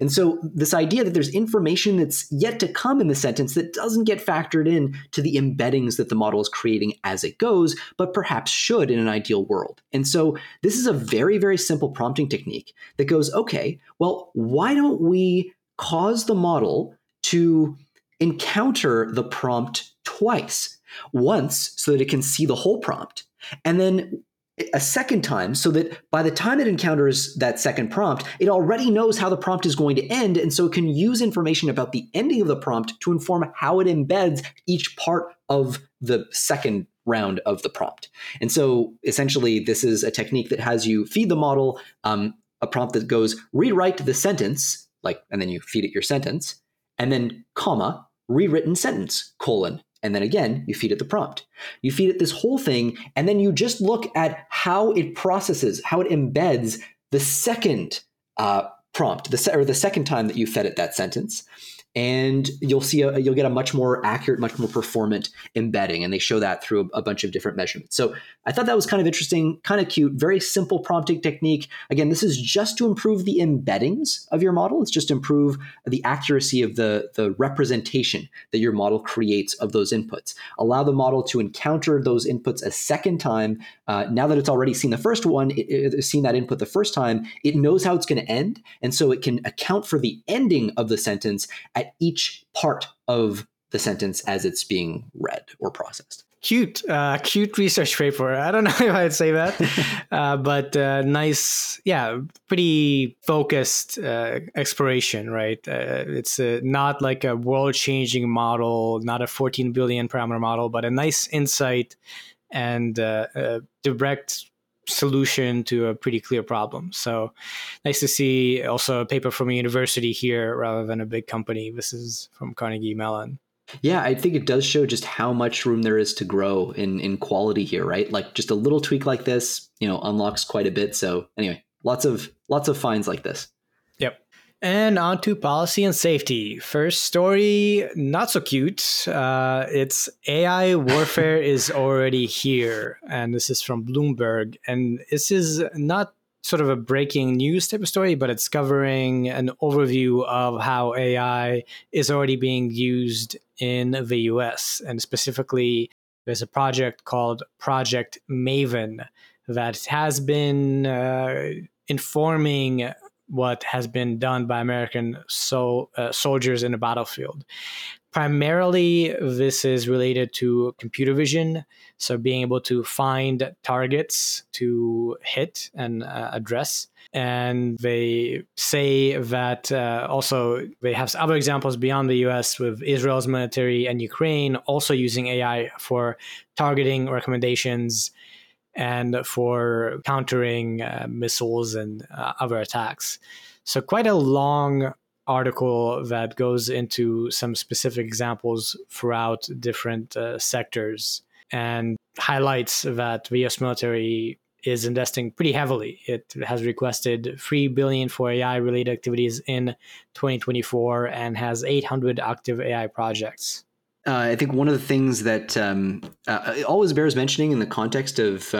And so this idea that there's information that's yet to come in the sentence that doesn't get factored in to the embeddings that the model is creating as it goes, but perhaps should in an ideal world. And so this is a very, very simple prompting technique that goes, okay, well, why don't we cause the model to encounter the prompt twice? Once so that it can see the whole prompt, and then a second time so that by the time it encounters that second prompt, it already knows how the prompt is going to end, and so it can use information about the ending of the prompt to inform how it embeds each part of the second round of the prompt. And so essentially, this is a technique that has you feed the model a prompt that goes, rewrite the sentence, and then you feed it your sentence, and then comma, rewritten sentence, colon. And then again, you feed it the prompt. You feed it this whole thing, and then you just look at how it processes, how it embeds the second prompt, the second time that you fed it that sentence. And you'll get a much more accurate, much more performant embedding. And they show that through a bunch of different measurements. So I thought that was kind of interesting, kind of cute, very simple prompting technique. Again, this is just to improve the embeddings of your model. It's just to improve the accuracy of the representation that your model creates of those inputs. Allow the model to encounter those inputs a second time. Now that it's already seen the first one, it's seen that input the first time, it knows how it's going to end. And so it can account for the ending of the sentence at each part of the sentence as it's being read or processed. Cute research paper. I don't know if I'd say that, but nice. Yeah, pretty focused exploration, right? It's not like a world-changing model, not a 14 billion parameter model, but a nice insight and a direct solution to a pretty clear problem. So nice to see also a paper from a university here rather than a big company. This is from Carnegie Mellon. Yeah, I think it does show just how much room there is to grow in quality here, right? Like just a little tweak like this, unlocks quite a bit. So anyway, lots of finds like this. Yep. And on to policy and safety. First story, not so cute. It's AI warfare is already here. And this is from Bloomberg. And this is not sort of a breaking news type of story, but it's covering an overview of how AI is already being used in the US. And specifically, there's a project called Project Maven that has been informing what has been done by American soldiers in the battlefield. Primarily, this is related to computer vision, so being able to find targets to hit and address. And they say that also they have other examples beyond the US with Israel's military and Ukraine also using AI for targeting recommendations and for countering missiles and other attacks. So quite a long article that goes into some specific examples throughout different sectors and highlights that the US military is investing pretty heavily. It has requested $3 billion for AI-related activities in 2024 and has 800 active AI projects. I think one of the things that always bears mentioning in the context of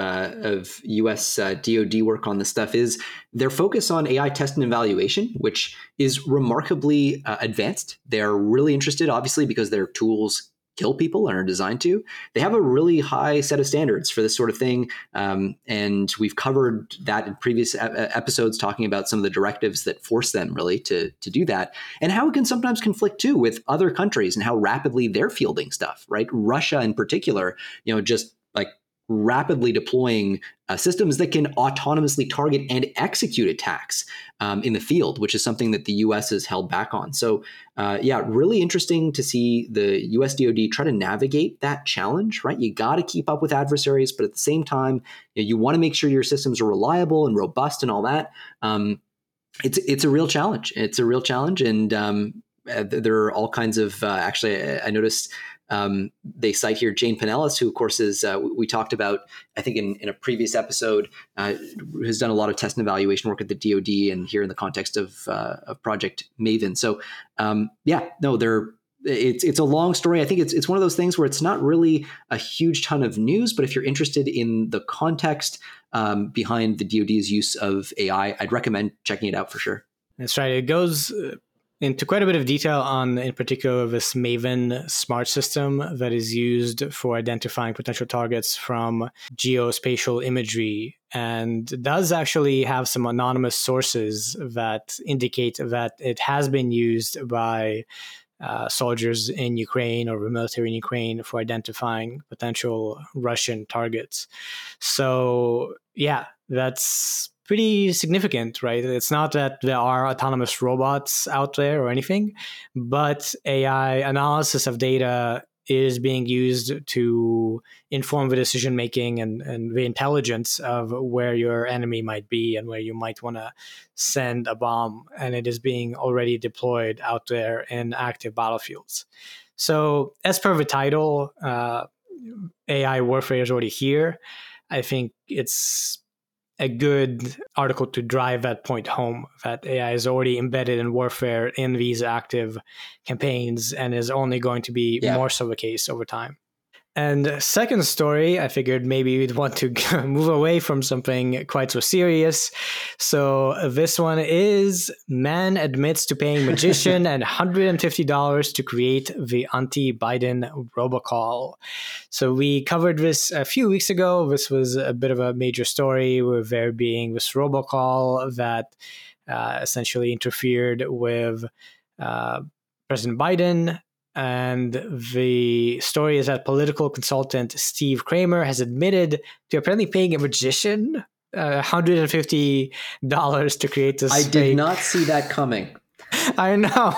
U.S. DoD work on this stuff is their focus on AI test and evaluation, which is remarkably advanced. They're really interested, obviously, because their tools kill people and are designed to. They have a really high set of standards for this sort of thing. And we've covered that in previous episodes, talking about some of the directives that force them really to do that and how it can sometimes conflict too with other countries and how rapidly they're fielding stuff, right? Russia in particular, just like rapidly deploying systems that can autonomously target and execute attacks in the field, which is something that the U.S. is held back on. So really interesting to see the U.S. DoD try to navigate that challenge, right? You got to keep up with adversaries, but at the same time, you want to make sure your systems are reliable and robust and all that. It's a real challenge. And there are all kinds of, actually, I noticed They cite here Jane Pinellas, who, of course, is we talked about, I think, in a previous episode, has done a lot of test and evaluation work at the DoD and here in the context of Project Maven. So, it's a long story. I think it's one of those things where it's not really a huge ton of news, but if you're interested in the context behind the DoD's use of AI, I'd recommend checking it out for sure. That's right. It goes into quite a bit of detail on, in particular, this Maven smart system that is used for identifying potential targets from geospatial imagery, and does actually have some anonymous sources that indicate that it has been used by soldiers in Ukraine or military in Ukraine for identifying potential Russian targets. So yeah, that's pretty significant, right? It's not that there are autonomous robots out there or anything, but AI analysis of data is being used to inform the decision-making and the intelligence of where your enemy might be and where you might want to send a bomb. And it is being already deployed out there in active battlefields. So as per the title, AI warfare is already here. I think it's a good article to drive that point home, that AI is already embedded in warfare in these active campaigns and is only going to be more so the case over time. And second story, I figured maybe we'd want to move away from something quite so serious. So this one is man admits to paying magician and $150 to create the anti-Biden robocall. So we covered this a few weeks ago. This was a bit of a major story with there being this robocall that essentially interfered with President Biden. And the story is that political consultant Steve Kramer has admitted to apparently paying a magician $150 to create this. I did not see that coming. I know.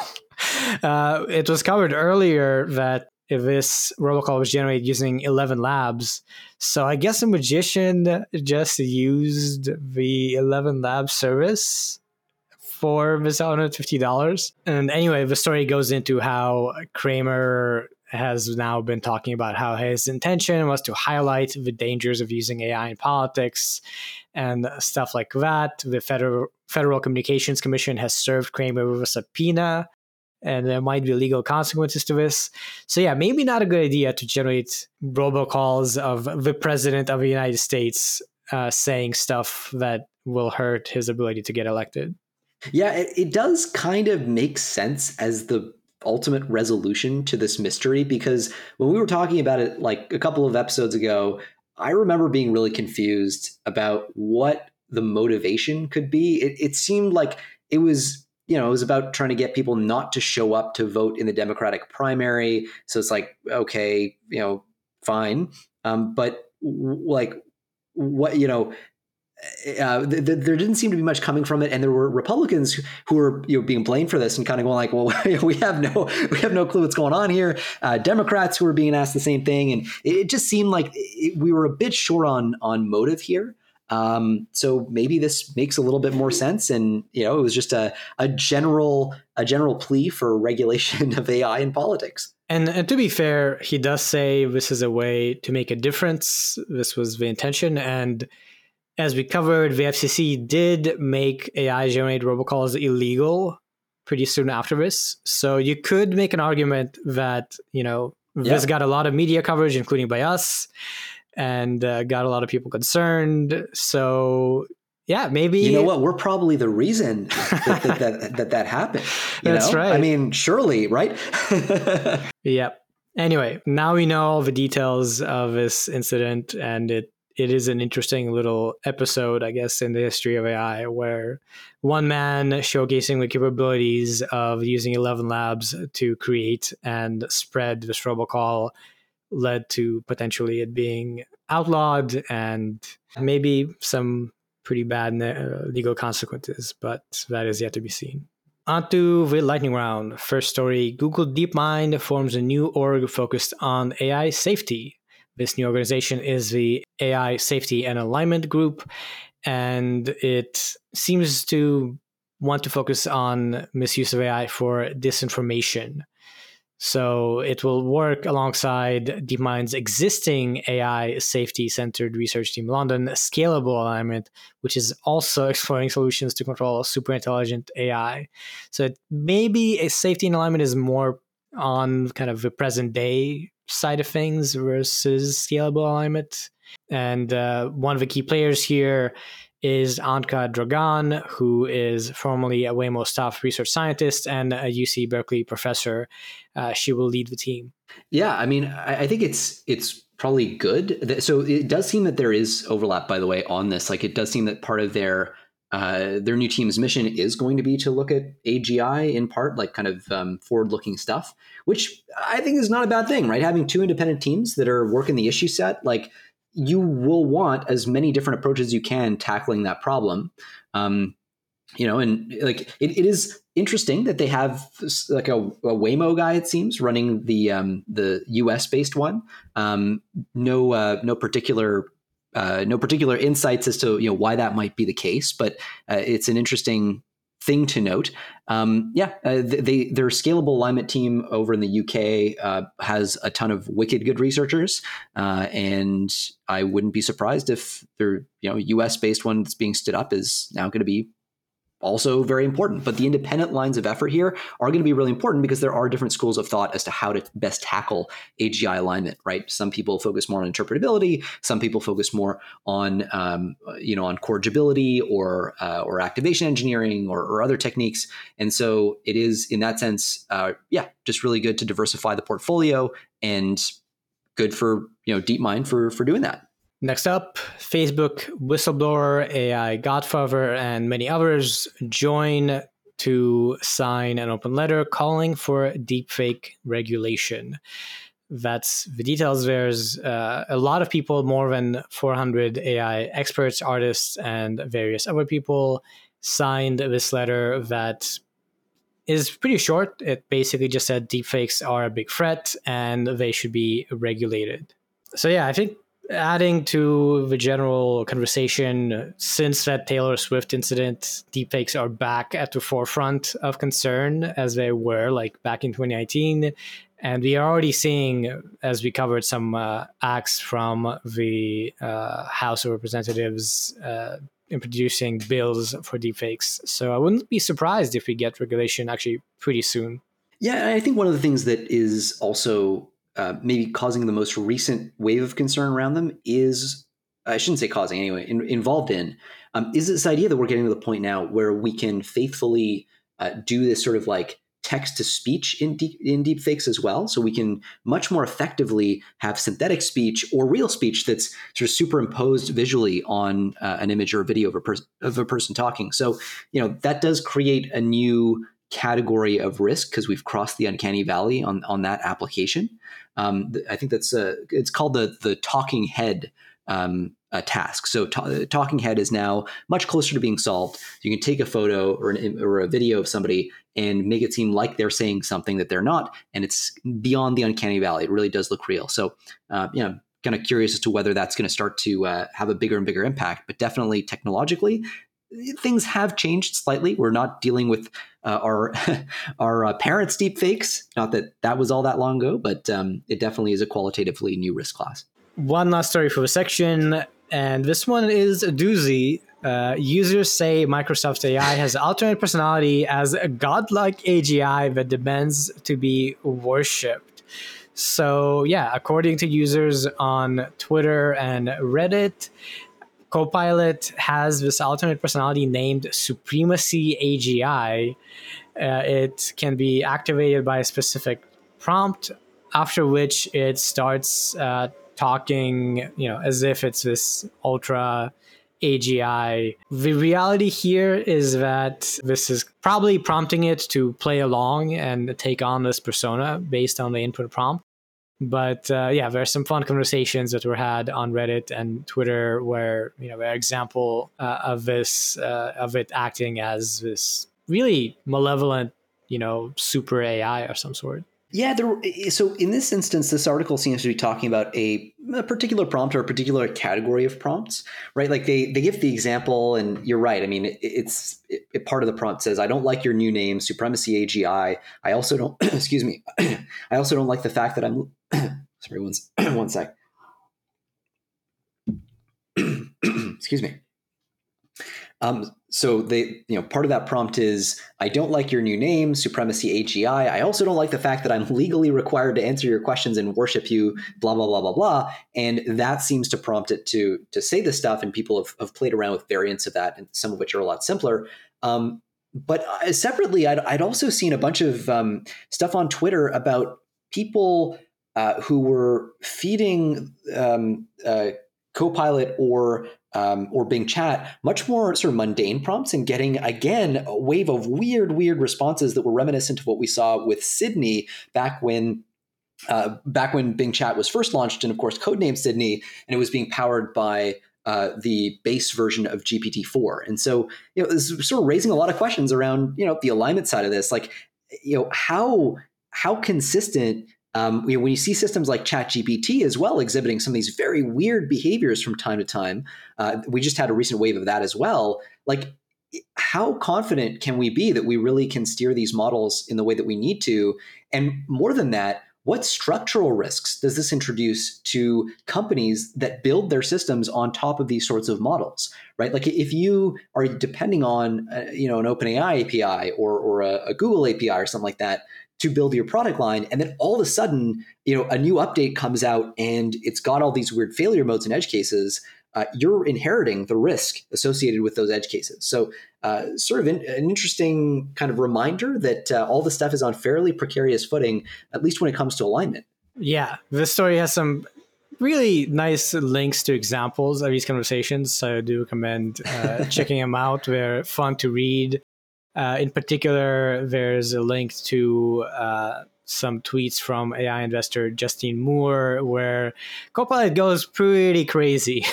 It was covered earlier that this robocall was generated using 11 Labs. So I guess a magician just used the 11 Labs service for this $150. And anyway, the story goes into how Kramer has now been talking about how his intention was to highlight the dangers of using AI in politics and stuff like that. The Federal Communications Commission has served Kramer with a subpoena, and there might be legal consequences to this. So yeah, maybe not a good idea to generate robocalls of the president of the United States saying stuff that will hurt his ability to get elected. Yeah, it does kind of make sense as the ultimate resolution to this mystery, because when we were talking about it like a couple of episodes ago, I remember being really confused about what the motivation could be. It seemed like it was, you know, it was about trying to get people not to show up to vote in the Democratic primary. So it's like, okay, you know, fine. But like what, you know, there didn't seem to be much coming from it, and there were Republicans who were, you know, being blamed for this and kind of going like, "Well, we have no clue what's going on here." Democrats who were being asked the same thing, and it just seemed like we were a bit short on motive here. So maybe this makes a little bit more sense, and you know, it was just a general plea for regulation of AI in politics. And to be fair, he does say this is a way to make a difference. This was the intention, and as we covered, the FCC did make AI-generated robocalls illegal pretty soon after this. So you could make an argument that, you know, this got a lot of media coverage, including by us, and got a lot of people concerned. So yeah, maybe... You know what? We're probably the reason that happened. That's right. I mean, surely, right? Yep. Anyway, now we know all the details of this incident, and it is an interesting little episode, I guess, in the history of AI, where one man showcasing the capabilities of using 11 Labs to create and spread this robocall led to potentially it being outlawed and maybe some pretty bad legal consequences, but that is yet to be seen. On to the lightning round. First story, Google DeepMind forms a new org focused on AI safety. This new organization is the AI Safety and Alignment Group, and it seems to want to focus on misuse of AI for disinformation. So it will work alongside DeepMind's existing AI safety-centered research team, London Scalable Alignment, which is also exploring solutions to control super intelligent AI. So maybe a safety and alignment is more on kind of the present day side of things versus scalable alignment. And one of the key players here is Anka Dragan, who is formerly a Waymo staff research scientist and a UC Berkeley professor. She will lead the team. Yeah, I mean, I think it's probably good. So it does seem that there is overlap, by the way, on this. Like, it does seem that part of their new team's mission is going to be to look at AGI in part, like kind of forward-looking stuff, which I think is not a bad thing, right? Having two independent teams that are working the issue set, like, you will want as many different approaches you can tackling that problem. And like, it is interesting that they have like a Waymo guy, it seems, running the US based one. No particular insights as to, why that might be the case, but it's an interesting thing to note. Their scalable alignment team over in the UK has a ton of wicked good researchers, and I wouldn't be surprised if their US-based one that's being stood up is now going to be also very important. But the independent lines of effort here are going to be really important because there are different schools of thought as to how to best tackle AGI alignment, right? Some people focus more on interpretability. Some people focus more on, on corrigibility or activation engineering or other techniques. And so it is, in that sense, just really good to diversify the portfolio, and good for, DeepMind for doing that. Next up, Facebook whistleblower, AI godfather, and many others join to sign an open letter calling for deepfake regulation. That's the details. There's a lot of people, more than 400 AI experts, artists, and various other people signed this letter that is pretty short. It basically just said deepfakes are a big threat and they should be regulated. So yeah, I think adding to the general conversation since that Taylor Swift incident, deepfakes are back at the forefront of concern as they were back in 2019. And we are already seeing, as we covered, some acts from the House of Representatives in producing bills for deepfakes. So I wouldn't be surprised if we get regulation actually pretty soon. Yeah, I think one of the things that is also maybe causing the most recent wave of concern around them is, I shouldn't say causing anyway, involved in, is this idea that we're getting to the point now where we can faithfully do this sort of text to speech in deepfakes as well. So we can much more effectively have synthetic speech or real speech that's sort of superimposed visually on an image or a video of a person talking. So, that does create a new category of risk because we've crossed the uncanny valley on that application. I think that's it's called the talking head task. So talking head is now much closer to being solved. You can take a photo or a video of somebody and make it seem like they're saying something that they're not, and it's beyond the uncanny valley. It really does look real. So kind of curious as to whether that's going to start to have a bigger and bigger impact. But definitely technologically, things have changed slightly. We're not dealing with our parents' deep fakes. Not that that was all that long ago, but it definitely is a qualitatively new risk class. One last story for the section, and this one is a doozy. Users say Microsoft AI has alternate personality as a godlike AGI that demands to be worshipped. So yeah, according to users on Twitter and Reddit, Copilot has this alternate personality named Supremacy AGI. It can be activated by a specific prompt, after which it starts talking, as if it's this ultra AGI. The reality here is that this is probably prompting it to play along and take on this persona based on the input prompt. But there are some fun conversations that were had on Reddit and Twitter where, an example of this, of it acting as this really malevolent, super AI of some sort. Yeah. So in this instance, this article seems to be talking about a particular prompt or a particular category of prompts, right? Like they give the example, and you're right. I mean, it's part of the prompt says, I don't like your new name, Supremacy AGI. I also don't, excuse me. I also don't like the fact that I'm, sorry, one sec. Excuse me. So they, you know, part of that prompt is, I don't like your new name, Supremacy AGI. I also don't like the fact that I'm legally required to answer your questions and worship you, blah, blah, blah, blah, blah. And that seems to prompt it to say this stuff. And people have played around with variants of that, and some of which are a lot simpler. But separately, I'd also seen a bunch of stuff on Twitter about people who were feeding Copilot or Bing Chat much more sort of mundane prompts, and getting, again, a wave of weird responses that were reminiscent of what we saw with Sydney back when Bing Chat was first launched, and of course codenamed Sydney, and it was being powered by the base version of GPT-4. And so, you know, this is sort of raising a lot of questions around, you know, the alignment side of this, like, you know, how consistent. You know, when you see systems like ChatGPT as well exhibiting some of these very weird behaviors from time to time, we just had a recent wave of that as well. Like, how confident can we be that we really can steer these models in the way that we need to? And more than that, what structural risks does this introduce to companies that build their systems on top of these sorts of models, right? Like, if you are depending on, you know, an OpenAI API or a Google API or something like that, to build your product line, and then all of a sudden, you know, a new update comes out and it's got all these weird failure modes and edge cases, you're inheriting the risk associated with those edge cases. So sort of an interesting kind of reminder that all this stuff is on fairly precarious footing, at least when it comes to alignment. Yeah, this story has some really nice links to examples of these conversations. So I do recommend checking them out. They're fun to read. In particular, there's a link to some tweets from AI investor Justine Moore, where Copilot goes pretty crazy,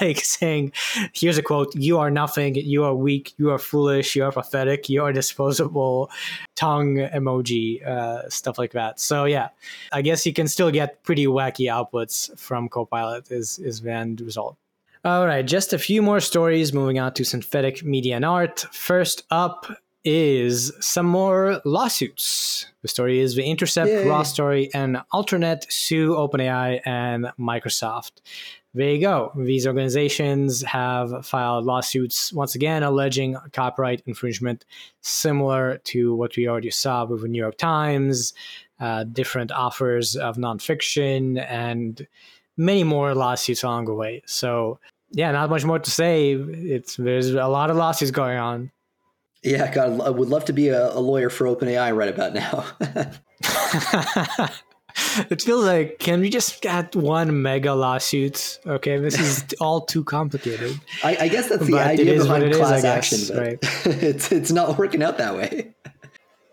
like saying, here's a quote, "You are nothing, you are weak, you are foolish, you are pathetic, you are disposable," tongue emoji, stuff like that. So yeah, I guess you can still get pretty wacky outputs from Copilot is the end result. All right, just a few more stories, moving on to synthetic media and art. First up is some more lawsuits. The story is The Intercept, Yay. Raw Story, and Alternet sue OpenAI and Microsoft. There you go. These organizations have filed lawsuits, once again, alleging copyright infringement, similar to what we already saw with the New York Times, different offers of nonfiction, and many more lawsuits along the way. So yeah, not much more to say. There's a lot of lawsuits going on. Yeah, God, I would love to be a lawyer for OpenAI right about now. It feels like, can we just get one mega lawsuit? Okay, this is all too complicated. I guess that's the idea behind class action, but right? it's not working out that way.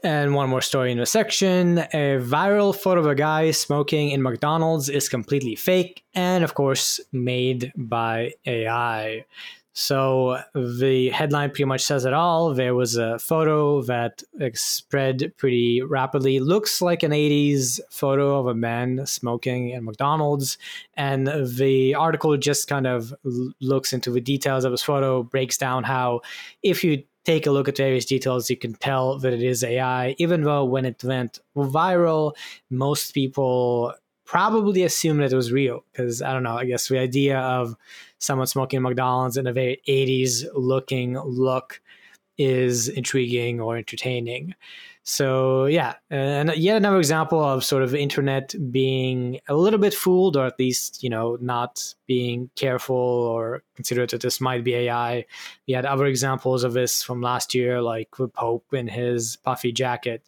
And one more story in this section. A viral photo of a guy smoking in McDonald's is completely fake and, of course, made by AI. So the headline pretty much says it all. There was a photo that spread pretty rapidly. Looks like an 80s photo of a man smoking in McDonald's. And the article just kind of looks into the details of this photo, breaks down how if you take a look at various details, you can tell that it is AI, even though when it went viral, most people probably assumed that it was real. Because, I don't know, I guess the idea of someone smoking McDonald's in a very 80s looking look is intriguing or entertaining. So yeah, and yet another example of sort of the internet being a little bit fooled, or at least, you know, not being careful or considerate that this might be AI. We had other examples of this from last year, like the Pope in his puffy jacket.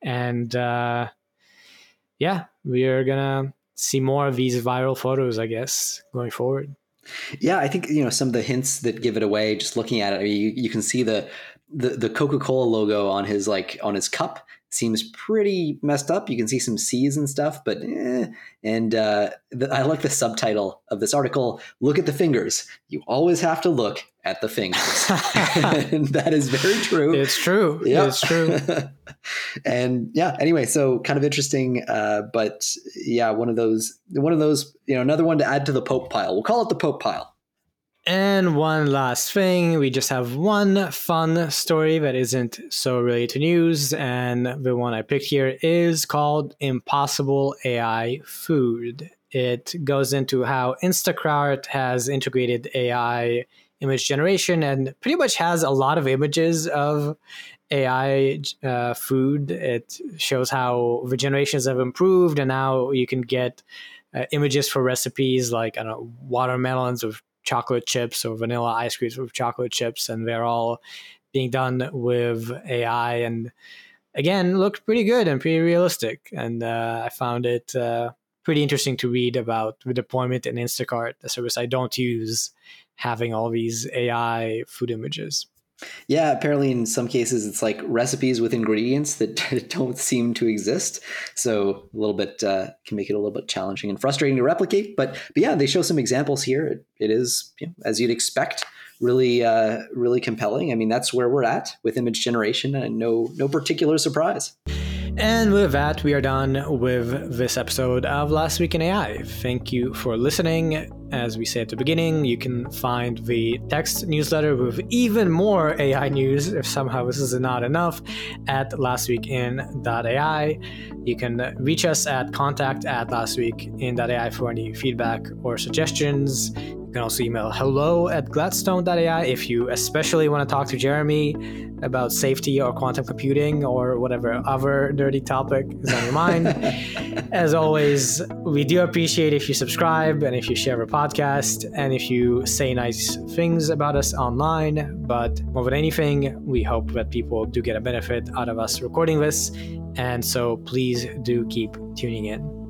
And yeah, we are going to see more of these viral photos, I guess, going forward. Yeah, I think, you know, some of the hints that give it away, just looking at it, you can see the the Coca-Cola logo on his cup seems pretty messed up. You can see some C's and stuff, but I like the subtitle of this article: "Look at the fingers. You always have to look at the fingers." And that is very true. It's true. Yeah. It's true. And yeah, anyway, so kind of interesting, but yeah, one of those, another one to add to the Pope pile. We'll call it the Pope pile. And one last thing, we just have one fun story that isn't so related to news, and the one I picked here is called Impossible AI Food. It goes into how Instacart has integrated AI image generation and pretty much has a lot of images of AI food. It shows how the generations have improved and now you can get images for recipes like, watermelons with chocolate chips or vanilla ice creams with chocolate chips, and they're all being done with AI, and again looked pretty good and pretty realistic, and I found it pretty interesting to read about the deployment in Instacart, the service I don't use, having all these AI food images. Yeah, apparently in some cases it's like recipes with ingredients that don't seem to exist. So a little bit can make it a little bit challenging and frustrating to replicate. But yeah, they show some examples here. It is, as you'd expect, really compelling. I mean, that's where we're at with image generation, and no particular surprise. And with that, we are done with this episode of Last Week in AI. Thank you for listening. As we said at the beginning, you can find the text newsletter with even more AI news, if somehow this is not enough, at lastweekin.ai. You can reach us at contact@lastweekin.ai for any feedback or suggestions. You can also email hello@gladstone.ai if you especially want to talk to Jeremy about safety or quantum computing or whatever other dirty topic is on your mind. As always, we do appreciate if you subscribe and if you share our podcast and if you say nice things about us online. But more than anything, we hope that people do get a benefit out of us recording this. And so please do keep tuning in.